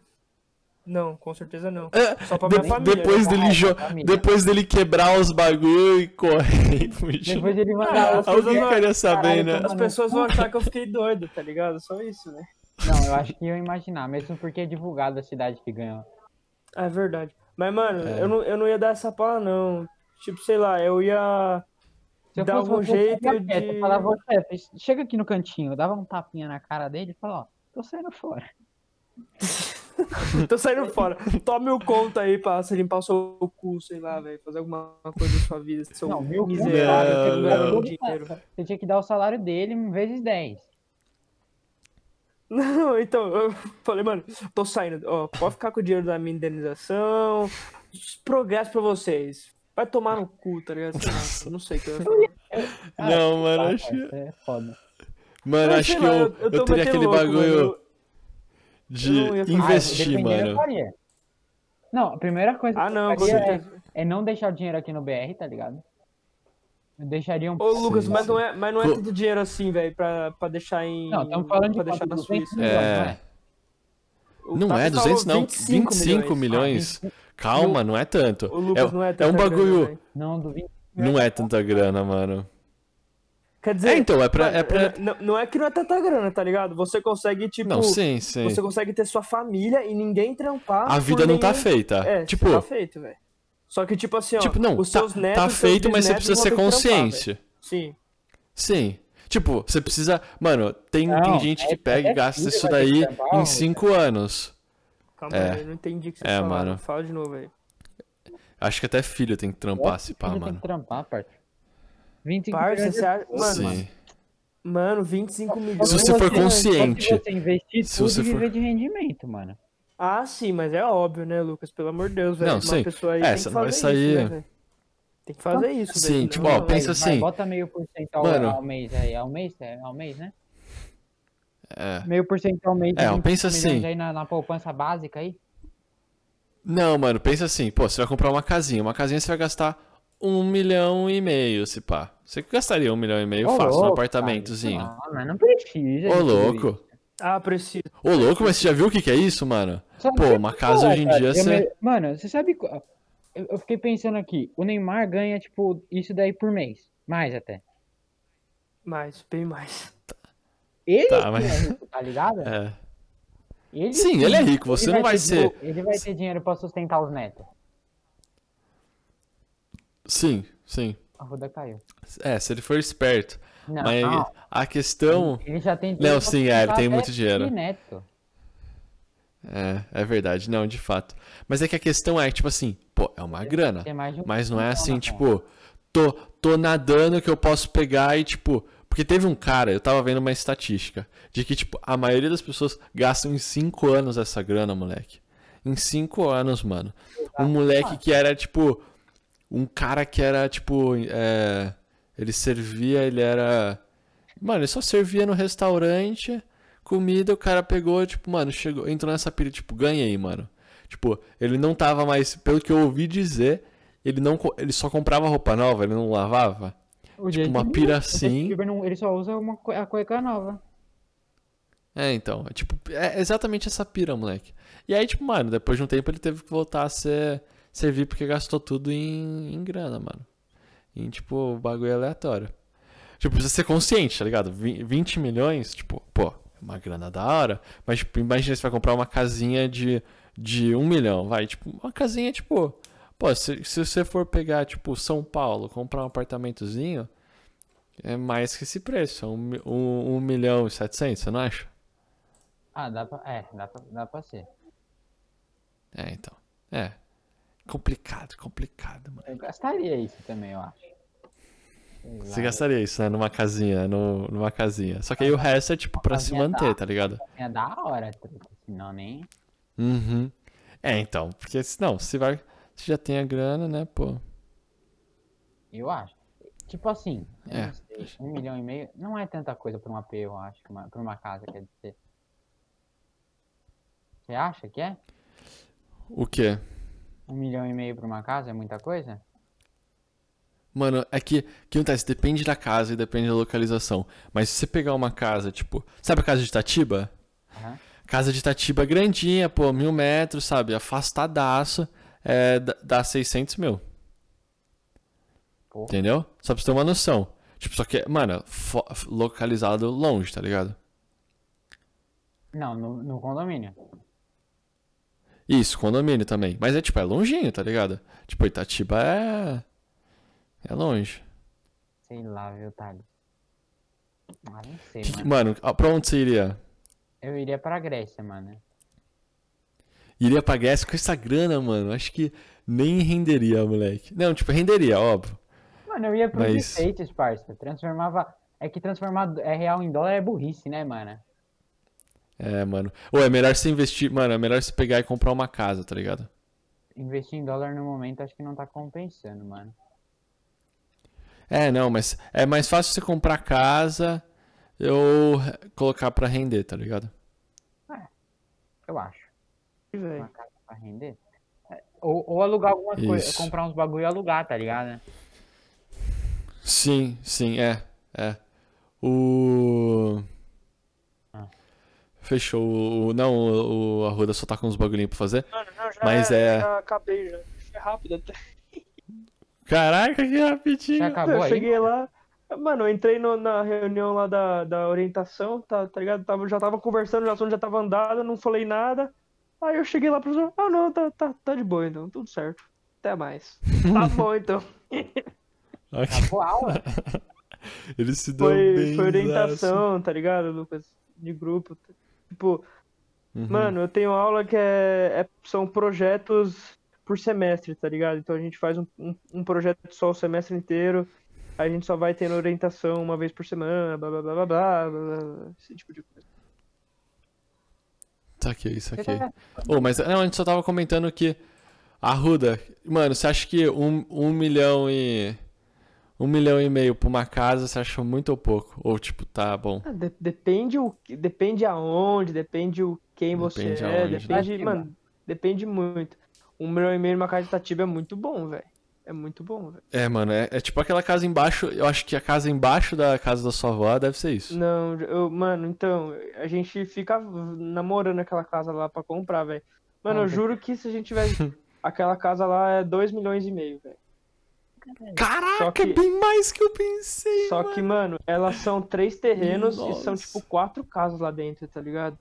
Não, com certeza não. É, só pra de, minha família. Depois dele, ah, jo... família. Depois dele quebrar os bagulho e correr. Depois ele mandar. Ah, alguém queria saber, né? As pessoas vão achar que eu fiquei doido, tá ligado? Só isso, né? Não, eu acho que ia imaginar, mesmo porque é divulgado a cidade que ganhou. É verdade. Mas, mano, é. eu, não, eu não ia dar essa pala, não. Tipo, sei lá, eu ia... Se eu dava fosse, um jeito eu de... Eu falava, você, chega aqui no cantinho, eu dava um tapinha na cara dele e falava, ó, tô saindo fora. Tô saindo fora. Toma o conta aí pra você limpar o seu cu, sei lá, velho. Fazer alguma coisa da sua vida. Seu não, meu miserável. Não, não. Dinheiro. Você tinha que dar o salário dele vezes dez. Não, então, eu falei, mano, tô saindo. Ó, pode ficar com o dinheiro da minha indenização. Progresso pra vocês. Vai tomar no cu, tá ligado? Não sei o que eu ia falar. Não, mano, acho que... É foda. Mano, acho que eu, eu, eu teria aquele louco, bagulho eu... de eu investir, ah, mano. Não, a primeira coisa ah, que eu não, faria é, é não deixar o dinheiro aqui no B R, tá ligado? Eu deixaria um... Ô, Lucas, sim, mas, sim. Não é, mas não é Pô. Tudo dinheiro assim, velho, pra, pra deixar em... Não, estamos falando pra de deixar na Suíça. É... Não, não é, duzentos não, vinte e cinco milhões. Ah, calma, não é tanto. O Lucas é, não é tanta é um bagulho. Grana, não, do vinte... não é tanta grana, mano. Quer dizer, é, então, é pra, mano, é pra... Não, não é que não é tanta grana, tá ligado? Você consegue, tipo. Não, sim, sim. Você consegue ter sua família e ninguém trampar. A vida não nenhum... tá feita. É, tipo. Tá feito, velho. Só que, tipo assim, ó. Tipo, não, os seus tá, netos, tá feito, seus mas você precisa ser consciente. Trampar, sim. Sim. Tipo, você precisa. Mano, tem, não, tem gente é, que pega é, e gasta é, isso daí em cinco anos. Calma é. aí, eu não entendi o que você é, falou. Mano. Fala de novo aí. Acho que até filho tem que trampar, se pá, mano. Tem que trampar, parça. vinte e cinco milhões. Você... Mano, mano, vinte e cinco milhões. Se você for consciente. Se você investir se tudo você for... viver de rendimento, mano. Ah, sim, mas é óbvio, né, Lucas? Pelo amor de Deus, velho. Não, sim. Essa não vai sair... Né, tem que fazer isso, velho. Sim, tipo, não, ó, não, pensa vai, assim... Vai, bota meio por cento ao, mano... ao mês aí. Ao mês, ao mês, né? É. Meio por cento ao mês. É, ó, pensa assim. Aí na, na poupança básica aí? Não, mano, pensa assim. Pô, você vai comprar uma casinha. Uma casinha você vai gastar um milhão e meio, se pá. Você gastaria um milhão e meio ô, fácil, louco, um apartamentozinho. Cara, não, mas não precisa. Ô, louco. Isso. Ah, precisa. Ô, louco, mas você já viu o que que é isso, mano? Só pô, uma casa hoje em cara, dia você... Me... Mano, você sabe... Eu fiquei pensando aqui. O Neymar ganha, tipo, isso daí por mês. Mais até. Mais, bem mais. Ele tá, mas... é rico, tá ligado? É. Ele sim, sim, ele é rico, você não vai ser... Ele vai ter dinheiro pra sustentar os netos. Sim, sim. A roda caiu. É, se ele for esperto. Não, mas não. A questão... Ele já tem dinheiro. Não, sim, é, ele tem muito dinheiro. Neto. É, é verdade, não, de fato. Mas é que a questão é, tipo assim, pô, é uma grana. Um mas não é assim, tipo, tô, tô nadando que eu posso pegar e, tipo... Porque teve um cara, eu tava vendo uma estatística, de que, tipo, a maioria das pessoas gastam em cinco anos essa grana, moleque. Em cinco anos, mano. Um moleque que era, tipo, um cara que era, tipo, é... ele servia, ele era... Mano, ele só servia no restaurante, comida, o cara pegou, tipo, mano, chegou, entrou nessa pilha, tipo, ganhei, mano. Tipo, ele não tava mais, pelo que eu ouvi dizer, ele, não, ele só comprava roupa nova, ele não lavava. O tipo, uma pira assim. Ele só usa uma, a cueca nova. É, então. É, tipo, é exatamente essa pira, moleque. E aí, tipo, mano, depois de um tempo ele teve que voltar a ser, servir porque gastou tudo em, em grana, mano. Em, tipo, bagulho aleatório. Tipo, precisa ser consciente, tá ligado? vinte milhões, tipo, pô, uma grana da hora. Mas, tipo, imagina se vai comprar uma casinha de, de um milhão, vai. Tipo, uma casinha, tipo... Pô, se, se você for pegar, tipo, São Paulo, comprar um apartamentozinho, é mais que esse preço. Um, um, um milhão e setecentos, você não acha? Ah, dá pra... É, dá pra, dá pra ser. É, então. É. Complicado, complicado, mano. Eu gastaria isso também, eu acho. Você gastaria isso, né? Numa casinha, no, numa casinha. Só que aí o resto é, tipo, pra se manter, da, tá ligado? É da hora, senão nem... Uhum. É, então, porque senão, se vai... Se já tem a grana, né, pô? Eu acho. Tipo assim, eu é. não sei, um milhão e meio não é tanta coisa pra um A P, eu acho, uma, pra uma casa, quer dizer. Você acha que é? O quê? Um milhão e meio pra uma casa é muita coisa? Mano, é que, que acontece, depende da casa e depende da localização. Mas se você pegar uma casa, tipo, sabe a casa de Itatiba? Uhum. Casa de Itatiba grandinha, pô, mil metros, sabe? Afastadaço, é, dá seiscentos mil. Porra. Entendeu? Só pra você ter uma noção. Tipo, só que, mano, fo- localizado longe, tá ligado? Não, no, no condomínio. Isso, condomínio também. Mas é tipo, é longinho, tá ligado? Tipo, Itatiba é... É longe. Sei lá, viu, Thales? Ah, não sei, que, mano. Mano, pra onde você iria? Eu iria pra Grécia, mano. Iria pra Grécia com essa grana, mano. Acho que nem renderia, moleque. Não, tipo, renderia, óbvio. Mano, eu ia pro Mas... States, parça. Transformava... É que transformar é real em dólar é burrice, né, mano? É, mano. Ou é melhor você investir... Mano, é melhor você pegar e comprar uma casa, tá ligado? Investir em dólar no momento acho que não tá compensando, mano. É, não, mas é mais fácil você comprar casa ou colocar pra render, tá ligado? É, eu acho. Uma casa pra render. Ou, ou alugar algumas coisas, comprar uns bagulho e alugar, tá ligado? Sim, sim, é, é. O... Ah. Fechou, o... não, o, o Arruda só tá com uns bagulhinhos pra fazer. Não, não, já, mas é, é... já acabei, já. É rápido até. Caraca, que rapidinho. Já acabou eu aí? Cheguei lá, mano, eu entrei no, na reunião lá da, da orientação, tá, tá ligado? Tava, já tava conversando, o assunto já tava andado, não falei nada. Aí eu cheguei lá pro professor, ah não, tá, tá, tá de boa então, tudo certo. Até mais. Tá bom então. Acabou a aula? Ele se deu foi, bem. Foi orientação, assim, tá ligado, Lucas? De grupo. Tipo, uhum. Mano, eu tenho aula que é, é, são projetos por semestre, tá ligado? Então a gente faz um, um, um projeto só o semestre inteiro, a gente só vai tendo orientação uma vez por semana, blá blá blá blá blá, blá, blá esse tipo de coisa. Saquei, isso aqui. Oh, mas não, a gente só tava comentando que a Ruda, mano, você acha que um, um milhão e um milhão e meio pra uma casa você acha muito ou pouco? Ou tipo, tá bom? Ah, de- depende o depende aonde, depende o quem você depende é, aonde, depende, né? Mano, depende muito. Um milhão e meio numa casa de Itatiba é muito bom, velho. É muito bom, velho. É, mano, é, é tipo aquela casa embaixo, eu acho que a casa embaixo da casa da sua avó deve ser isso. Não, eu, mano, então, a gente fica namorando aquela casa lá pra comprar, velho. Mano, ah, eu velho. Juro que se a gente tivesse aquela casa lá é dois milhões e meio, velho. Caraca, que, é bem mais que eu pensei, Só mano. que, mano, elas são três terrenos. Nossa. E são, tipo, quatro casas lá dentro, tá ligado?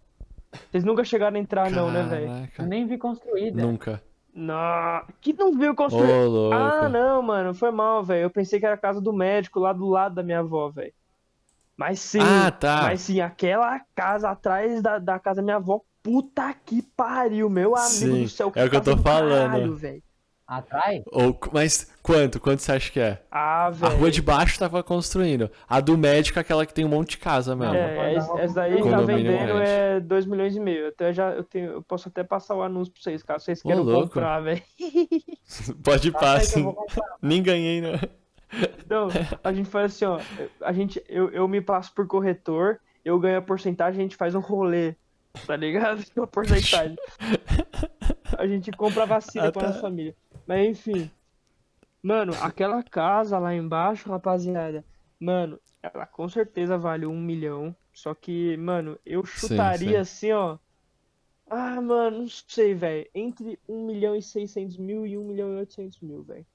Vocês nunca chegaram a entrar, Caraca. não, né, velho? Eu nem vi construída. Nunca. Não, que não viu construir. Oh, ah, não, mano, foi mal, velho. Eu pensei que era a casa do médico lá do lado da minha avó, velho. Mas sim, ah, tá. mas sim, aquela casa atrás da, da casa da minha avó, puta que pariu, meu amigo sim, do céu. Que é o que eu tô falando. Caralho, atrás? Ou, mas quanto? Quanto você acha que é? Ah, velho. A rua de baixo tava construindo. A do médico é aquela que tem um monte de casa mesmo. É, é essa daí tá vendendo é dois milhões e meio. Até já, eu, tenho, eu posso até passar o anúncio pra vocês, caso vocês queiram Ô, comprar, velho. Pode passar. Nem ganhei, não. Então, a gente faz assim, ó. A gente, eu, eu me passo por corretor, eu ganho a porcentagem, a gente faz um rolê. Tá ligado? Uma porcentagem. A gente compra vacina ah, tá. pra nossa família. Mas enfim, Mano, aquela casa lá embaixo, rapaziada, mano, ela com certeza vale um milhão. Só que, mano, eu chutaria sim, sim. assim, ó. Ah, mano, não sei, velho. Entre um milhão e seiscentos mil e um milhão e oitocentos mil, velho.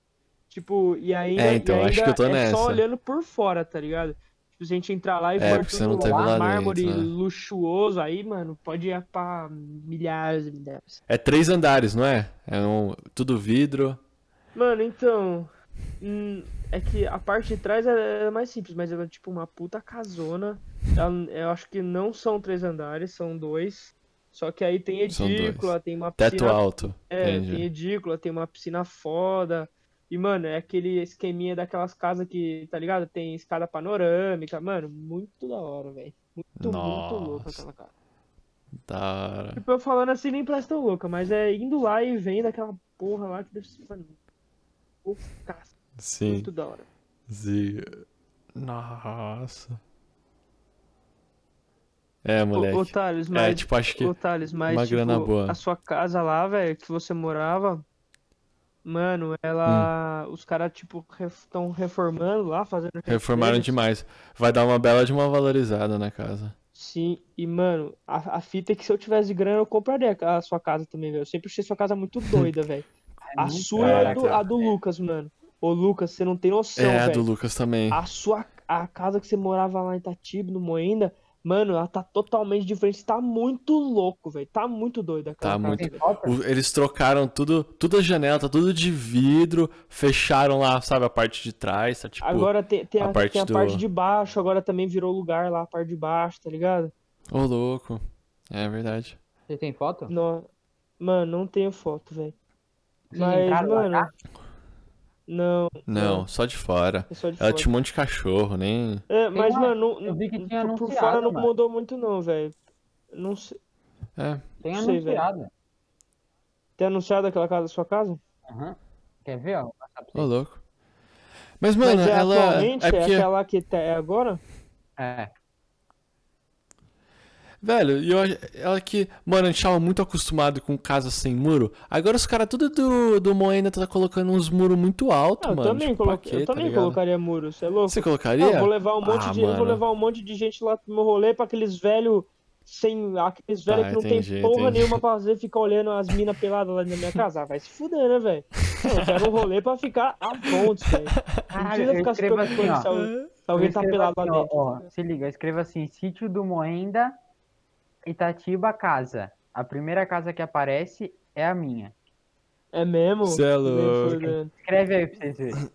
Tipo, e aí é, então, ainda acho que eu tô é nessa. Só olhando por fora, tá ligado? Se a gente entrar lá e é, for tudo não lá, lá mármore dentro, né? Luxuoso, aí, mano, pode ir pra milhares e milhares. É três andares, não é? É um, tudo vidro. Mano, então, é que a parte de trás é mais simples, mas é tipo uma puta casona. Eu acho que não são três andares, são dois. Só que aí tem edícula, tem uma piscina... Teto alto. É, entendi. Tem edícula, tem uma piscina foda... E, mano, é aquele esqueminha daquelas casas que, tá ligado? Tem escada panorâmica, mano, muito da hora, velho. Muito, Nossa. muito louca aquela casa. Da hora. Tipo, eu falando assim, nem parece tão louca, mas é indo lá e vendo aquela porra lá que deve ser, mano, loucaça. Sim. Muito da hora. Sim. Nossa. É, moleque. Ô, ô, Thales, mas, é, tipo, acho que ô, Thales, mas, uma tipo, grana boa. A sua casa lá, velho, que você morava... Mano, ela. Hum. Os caras, tipo, estão ref... reformando lá, fazendo. Reformaram demais. Vai dar uma bela de uma valorizada na casa. Sim, e, mano, a, a fita é que se eu tivesse grana, eu compraria a sua casa também, velho. Eu sempre achei sua casa muito doida, velho. A sua é a do, a do Lucas, mano. Ô, Lucas, você não tem noção, velho. É, véio. A do Lucas também. A sua. A casa que você morava lá em Itatiba, no Moenda. Mano, ela tá totalmente diferente, tá muito louco, velho, tá muito doida. Tá muito... O, eles trocaram tudo, tudo a janela, tá tudo de vidro, fecharam lá, sabe, a parte de trás, tá tipo... Agora tem, tem, a, a, parte tem do... a parte de baixo, agora também virou lugar lá, a parte de baixo, tá ligado? Ô, louco, é verdade. Você tem foto? Não, mano, não tenho foto, velho. Mas, mano... Lá, tá? Não, não. Não, só de fora. É só de Ela fora. Tinha um monte de cachorro, nem... É, mas, mano, não, vi que tinha por fora não mano. Mudou muito não, velho. Não sei... É. Tem sei, anunciado. Véio. Tem anunciado aquela casa da sua casa? Aham. Uhum. Quer ver, ó? Ô, louco. Mas, mano, mas é ela... Atualmente, é porque... é aquela que tá... é agora? É. Velho, e eu, ela que... Mano, a gente tava muito acostumado com casa sem muro. Agora os caras tudo do, do Moenda tá colocando uns muros muito altos, mano. Também tipo, coloquei, paquê, eu também tá colocaria muro, você é louco? Você colocaria? Não, vou levar um monte ah, de, eu vou levar um monte de gente lá pro meu rolê pra aqueles velhos sem... Aqueles velhos ah, que não entendi, tem porra entendi. nenhuma pra fazer ficar olhando as minas peladas lá na minha casa. Ah, vai se fuder, né, velho? Eu quero um rolê pra ficar a pontos, velho. Não precisa ah, ficar se preocupando se alguém, alguém tá pelado assim, lá dentro. Ó, se liga, escreva assim, sítio do Moenda... Itatiba casa. A primeira casa que aparece é a minha. É mesmo? Cê é louco. Escreve aí pra vocês verem.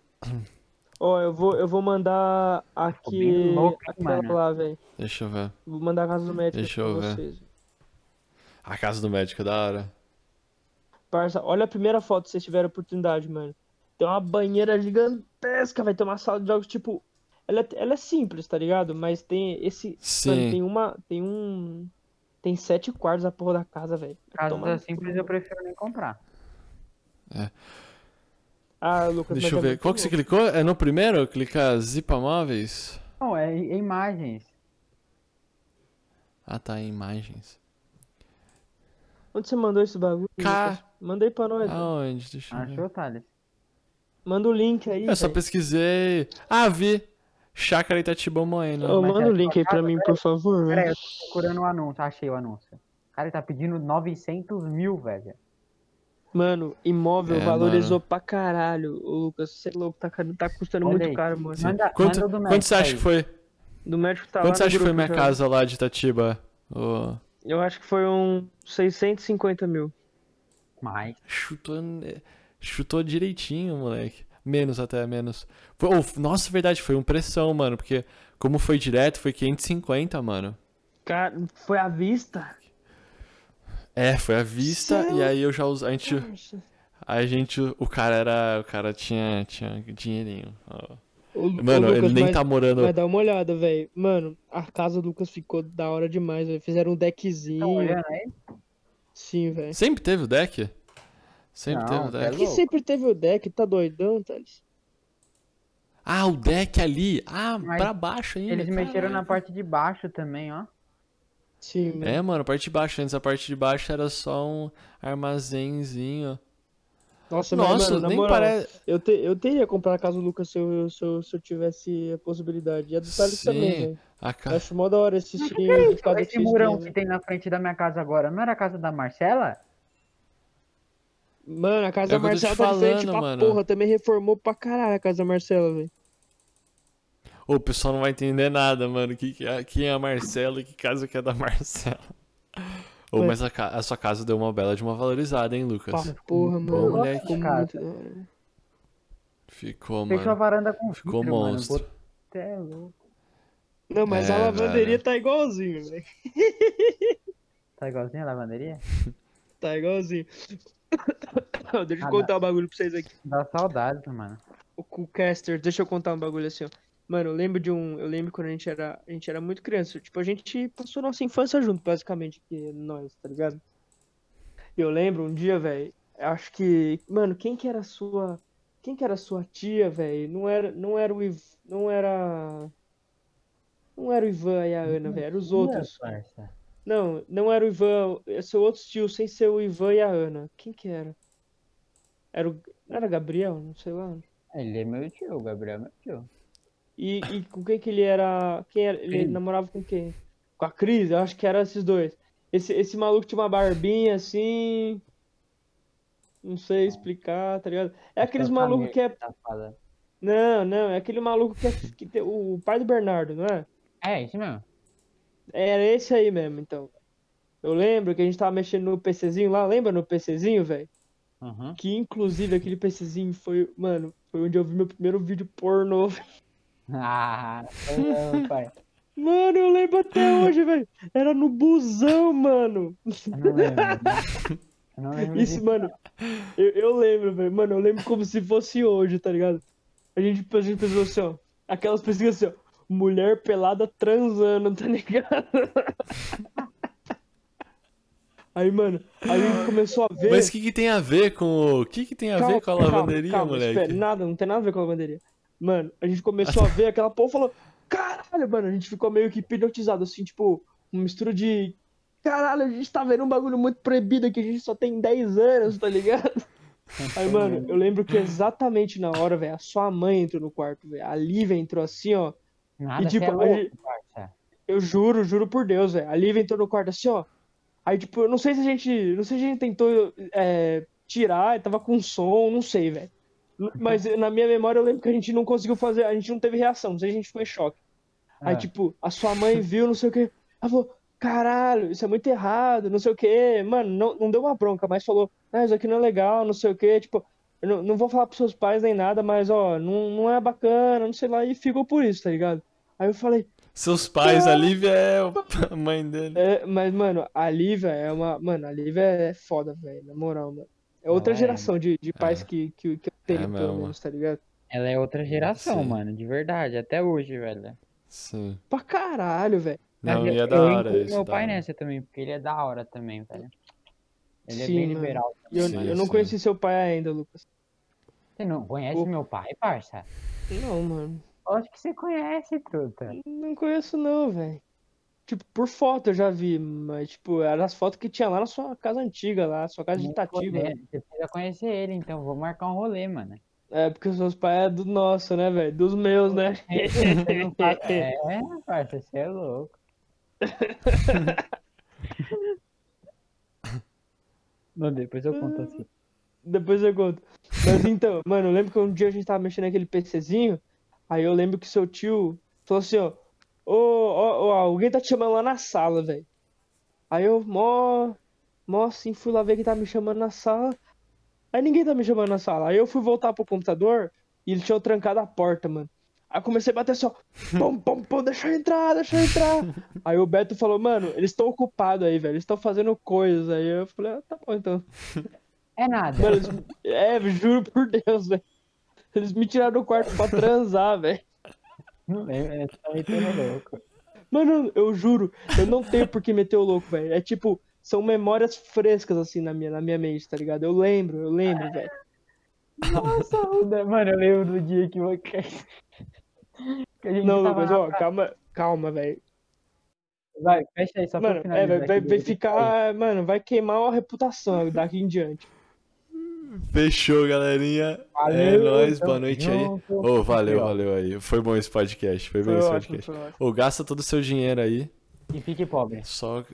Ó, oh, eu, vou, eu vou mandar aqui. Louco, aqui lá, velho. Deixa eu ver. Vou mandar a casa do médico Deixa eu pra ver. vocês. A casa do médico, da hora. Parça, olha a primeira foto se vocês tiverem oportunidade, mano. Tem uma banheira gigantesca, vai ter uma sala de jogos tipo. Ela, ela é simples, tá ligado? Mas tem esse. Sim. Mano, tem uma. Tem um. Tem sete quartos a porra da casa, velho. Casa simples eu prefiro nem comprar. É. Ah, Lucas, deixa eu ver. Qual que você clicou? É no primeiro? Clicar Zipa Móveis? Não, é imagens. Ah, tá. É imagens. Onde você mandou esse bagulho? Cá. Mandei pra nós. Aonde? Deixa eu ver. Achou, Thales? Manda o link aí. Eu só pesquisei. Ah, vi. Chácara Itatiba Moenda. Ô, manda o link aí pra mim, por favor. Peraí, eu tô procurando o anúncio, achei o anúncio. O cara tá pedindo novecentos mil, velho. Mano, imóvel é, valorizou mano. pra caralho. Ô, Lucas, você é louco, tá, tá custando Olhei. muito caro, mano. Manda, quanto, manda quanto você acha que foi? Do médico tá Quanto você acha que foi minha já? casa lá de Itatiba? Oh. Eu acho que foi um seiscentos e cinquenta mil. Mais. Chutou, chutou direitinho, moleque. Menos até, menos. Foi, oh, nossa, verdade, foi um pressão, mano. Porque como foi direto, foi quinhentos e cinquenta, mano. Cara, foi à vista? É, foi à vista. Seu... E aí eu já usei. A gente. Nossa. A gente. O cara era. O cara tinha, tinha dinheirinho. Oh. O, mano, o Lucas, ele nem mas, tá morando. Vai dar uma olhada, velho. Mano, a casa do Lucas ficou da hora demais, velho. Fizeram um deckzinho. Tá olhando aí? Sim, velho. Sempre teve o deck? Sempre não, teve o deck. É que sempre teve o deck, tá doidão, Thales? Ah, o deck ali. Ah, mas pra baixo ainda. Eles caramba. mexeram na parte de baixo também, ó. Sim, mano. É, mano, a parte de baixo. Antes a parte de baixo era só um armazenzinho. Nossa, Nossa mas, mano, nem moral, parece... Eu, te, eu teria comprado a casa do Lucas se eu, se, eu, se eu tivesse a possibilidade. E a do Thales também, velho. Ca... Acho mó da hora esse... Mas que é isso, esse murão que tem na frente da minha casa agora? Não era a casa da Marcela? Mano, a casa é da Marcela tá falando, diferente pra mano. Porra. Também reformou pra caralho a casa da Marcela, velho. Ô, o pessoal não vai entender nada, mano. Quem que, que é a Marcela e que casa que é da Marcela? Ô, mas a, a sua casa deu uma bela de uma valorizada, hein, Lucas? Porra, porra mano. Olha aqui. Muito... Ficou, mano. Fechou a varanda com Ficou vidro, monstro. Até louco. Não, mas é, a lavanderia velho. Tá igualzinho, velho. Tá igualzinho a lavanderia? Tá igualzinho. Deixa eu ah, contar dá. um bagulho pra vocês aqui. Dá saudade, mano. O Cucaster, deixa eu contar um bagulho assim, ó. Mano, eu lembro de um... Eu lembro quando a gente era... A gente era muito criança. Tipo, a gente passou nossa infância junto, basicamente. Que nós, tá ligado? E eu lembro um dia, velho... Acho que... Mano, quem que era a sua... Quem que era a sua tia, velho? Não era... Não era o Iv... Não era... Não era o Ivan e a Ana, velho. Eram os outros. Não, não era o Ivan... Seu outro tio, sem ser o Ivan e a Ana. Quem que era? Era o... Não era Gabriel? Não sei lá. Ele é meu tio. O Gabriel é meu tio. E, e com quem que ele era... Quem era? Ele namorava com quem? Com a Cris? Eu acho que eram esses dois. Esse, esse maluco tinha uma barbinha assim... Não sei explicar, tá ligado? É aqueles malucos que é... Não, não. É aquele maluco que é... Que tem... O pai do Bernardo, não é? É, esse mesmo. Era esse aí mesmo, então. Eu lembro que a gente tava mexendo no PCzinho lá. Lembra no PCzinho, velho? Uhum. Que, inclusive, aquele PCzinho foi... Mano, foi onde eu vi meu primeiro vídeo pornô, velho. Ah, não, pai. Mano, eu lembro até hoje, velho. Era no busão, mano. Eu não lembro. Eu não lembro isso, disso. Mano. Eu, eu lembro, velho. Mano, eu lembro como se fosse hoje, tá ligado? A gente, a gente pensou assim, ó. Aquelas pesquisas assim, ó. Mulher pelada transando, tá ligado? Aí, mano, aí a gente começou a ver... Mas o que que tem a ver com... O que que tem a calma, ver com a lavanderia, calma, calma, moleque? Espera, nada, não tem nada a ver com a lavanderia. Mano, a gente começou a ver aquela porra e falou... Caralho, mano, a gente ficou meio que hipnotizado, assim, tipo... Uma mistura de... Caralho, a gente tá vendo um bagulho muito proibido aqui, a gente só tem dez anos, tá ligado? Aí, mano, eu lembro que exatamente na hora, velho, a sua mãe entrou no quarto, velho. A Lívia entrou assim, ó. Nada, e tipo, é louco, gente... Eu juro, juro por Deus, velho. A Lívia entrou no quarto assim, ó. Aí, tipo, eu não sei se a gente... Não sei se a gente tentou é, tirar, tava com som, não sei, velho. Mas na minha memória eu lembro que a gente não conseguiu fazer, a gente não teve reação, não sei, a gente ficou em choque. Ah. Aí, tipo, a sua mãe viu, não sei o que, ela falou, caralho, isso é muito errado, não sei o que, mano, não, não deu uma bronca, mas falou, ah, isso aqui não é legal, não sei o que, tipo, eu não, não vou falar pros seus pais nem nada, mas, ó, não, não é bacana, não sei lá, e ficou por isso, tá ligado? Aí eu falei... Seus pais, ah, a Lívia é a mãe dele. É, mas, mano, a Lívia é uma... Mano, a Lívia é foda, velho, na moral, mano. É outra é. geração de, de pais é. que, que, que eu tenho, é pelo menos, tá ligado? Ela é outra geração, Sim. mano, de verdade, até hoje, velho. Sim. Pra caralho, velho. Não, e é da hora isso. Meu pai nessa também, porque ele é da hora também, velho. Ele Sim, é bem mano. liberal. Eu, Sim, eu não assim. conheci seu pai ainda, Lucas. Você não conhece o... meu pai, parça? Não, mano. Acho que você conhece, truta. Não conheço não, velho. Tipo, por foto eu já vi, mas, tipo, eram as fotos que tinha lá na sua casa antiga, lá, sua casa de Itatiba. Né? Você precisa conhecer ele, então, vou marcar um rolê, mano. É, porque os seus pais é do nosso, né, velho? Dos meus, né? É, parça, você é louco. Não, depois eu conto assim. Depois eu conto. Mas então, mano, eu lembro que um dia a gente tava mexendo naquele PCzinho, aí eu lembro que seu tio falou assim, ó, Ô, oh, oh, oh, alguém tá te chamando lá na sala, velho. Aí eu, mó... Mó, assim, fui lá ver quem tá me chamando na sala. Aí ninguém tá me chamando na sala. Aí eu fui voltar pro computador e eles tinham trancado a porta, mano. Aí eu comecei a bater só. Pom, pom, pom, deixa eu entrar, deixa eu entrar. Aí o Beto falou, mano, eles estão ocupados aí, velho. Eles estão fazendo coisas. Aí eu falei, ah, tá bom, então. É nada. Mano, eles... É, juro por Deus, velho. Eles me tiraram do quarto pra transar, velho. Não lembro, é só meter o louco. Mano, eu juro, eu não tenho por que meter o louco, velho. É tipo, são memórias frescas, assim, na minha, na minha mente, tá ligado? Eu lembro, eu lembro, ah, velho. Nossa, mano, eu lembro do dia que eu... que a gente não, mas, ó, pra... calma, calma, velho. Vai, fecha aí, só mano, pra finalizar. É, vai, vai, vai ficar, aí. Mano, vai queimar a reputação daqui em diante. Fechou, galerinha. Valeu, é nóis, boa noite aí. Oh, valeu, valeu aí. Foi bom esse podcast. Foi bom esse podcast. Oh, gasta todo o seu dinheiro aí. E fique pobre. Só...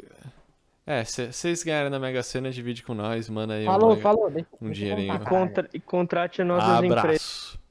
É, se vocês ganharem na Mega Sena, divide com nós, manda aí falou, um, falou, um dinheirinho. E contra, contrate nossas empresas. Abraço.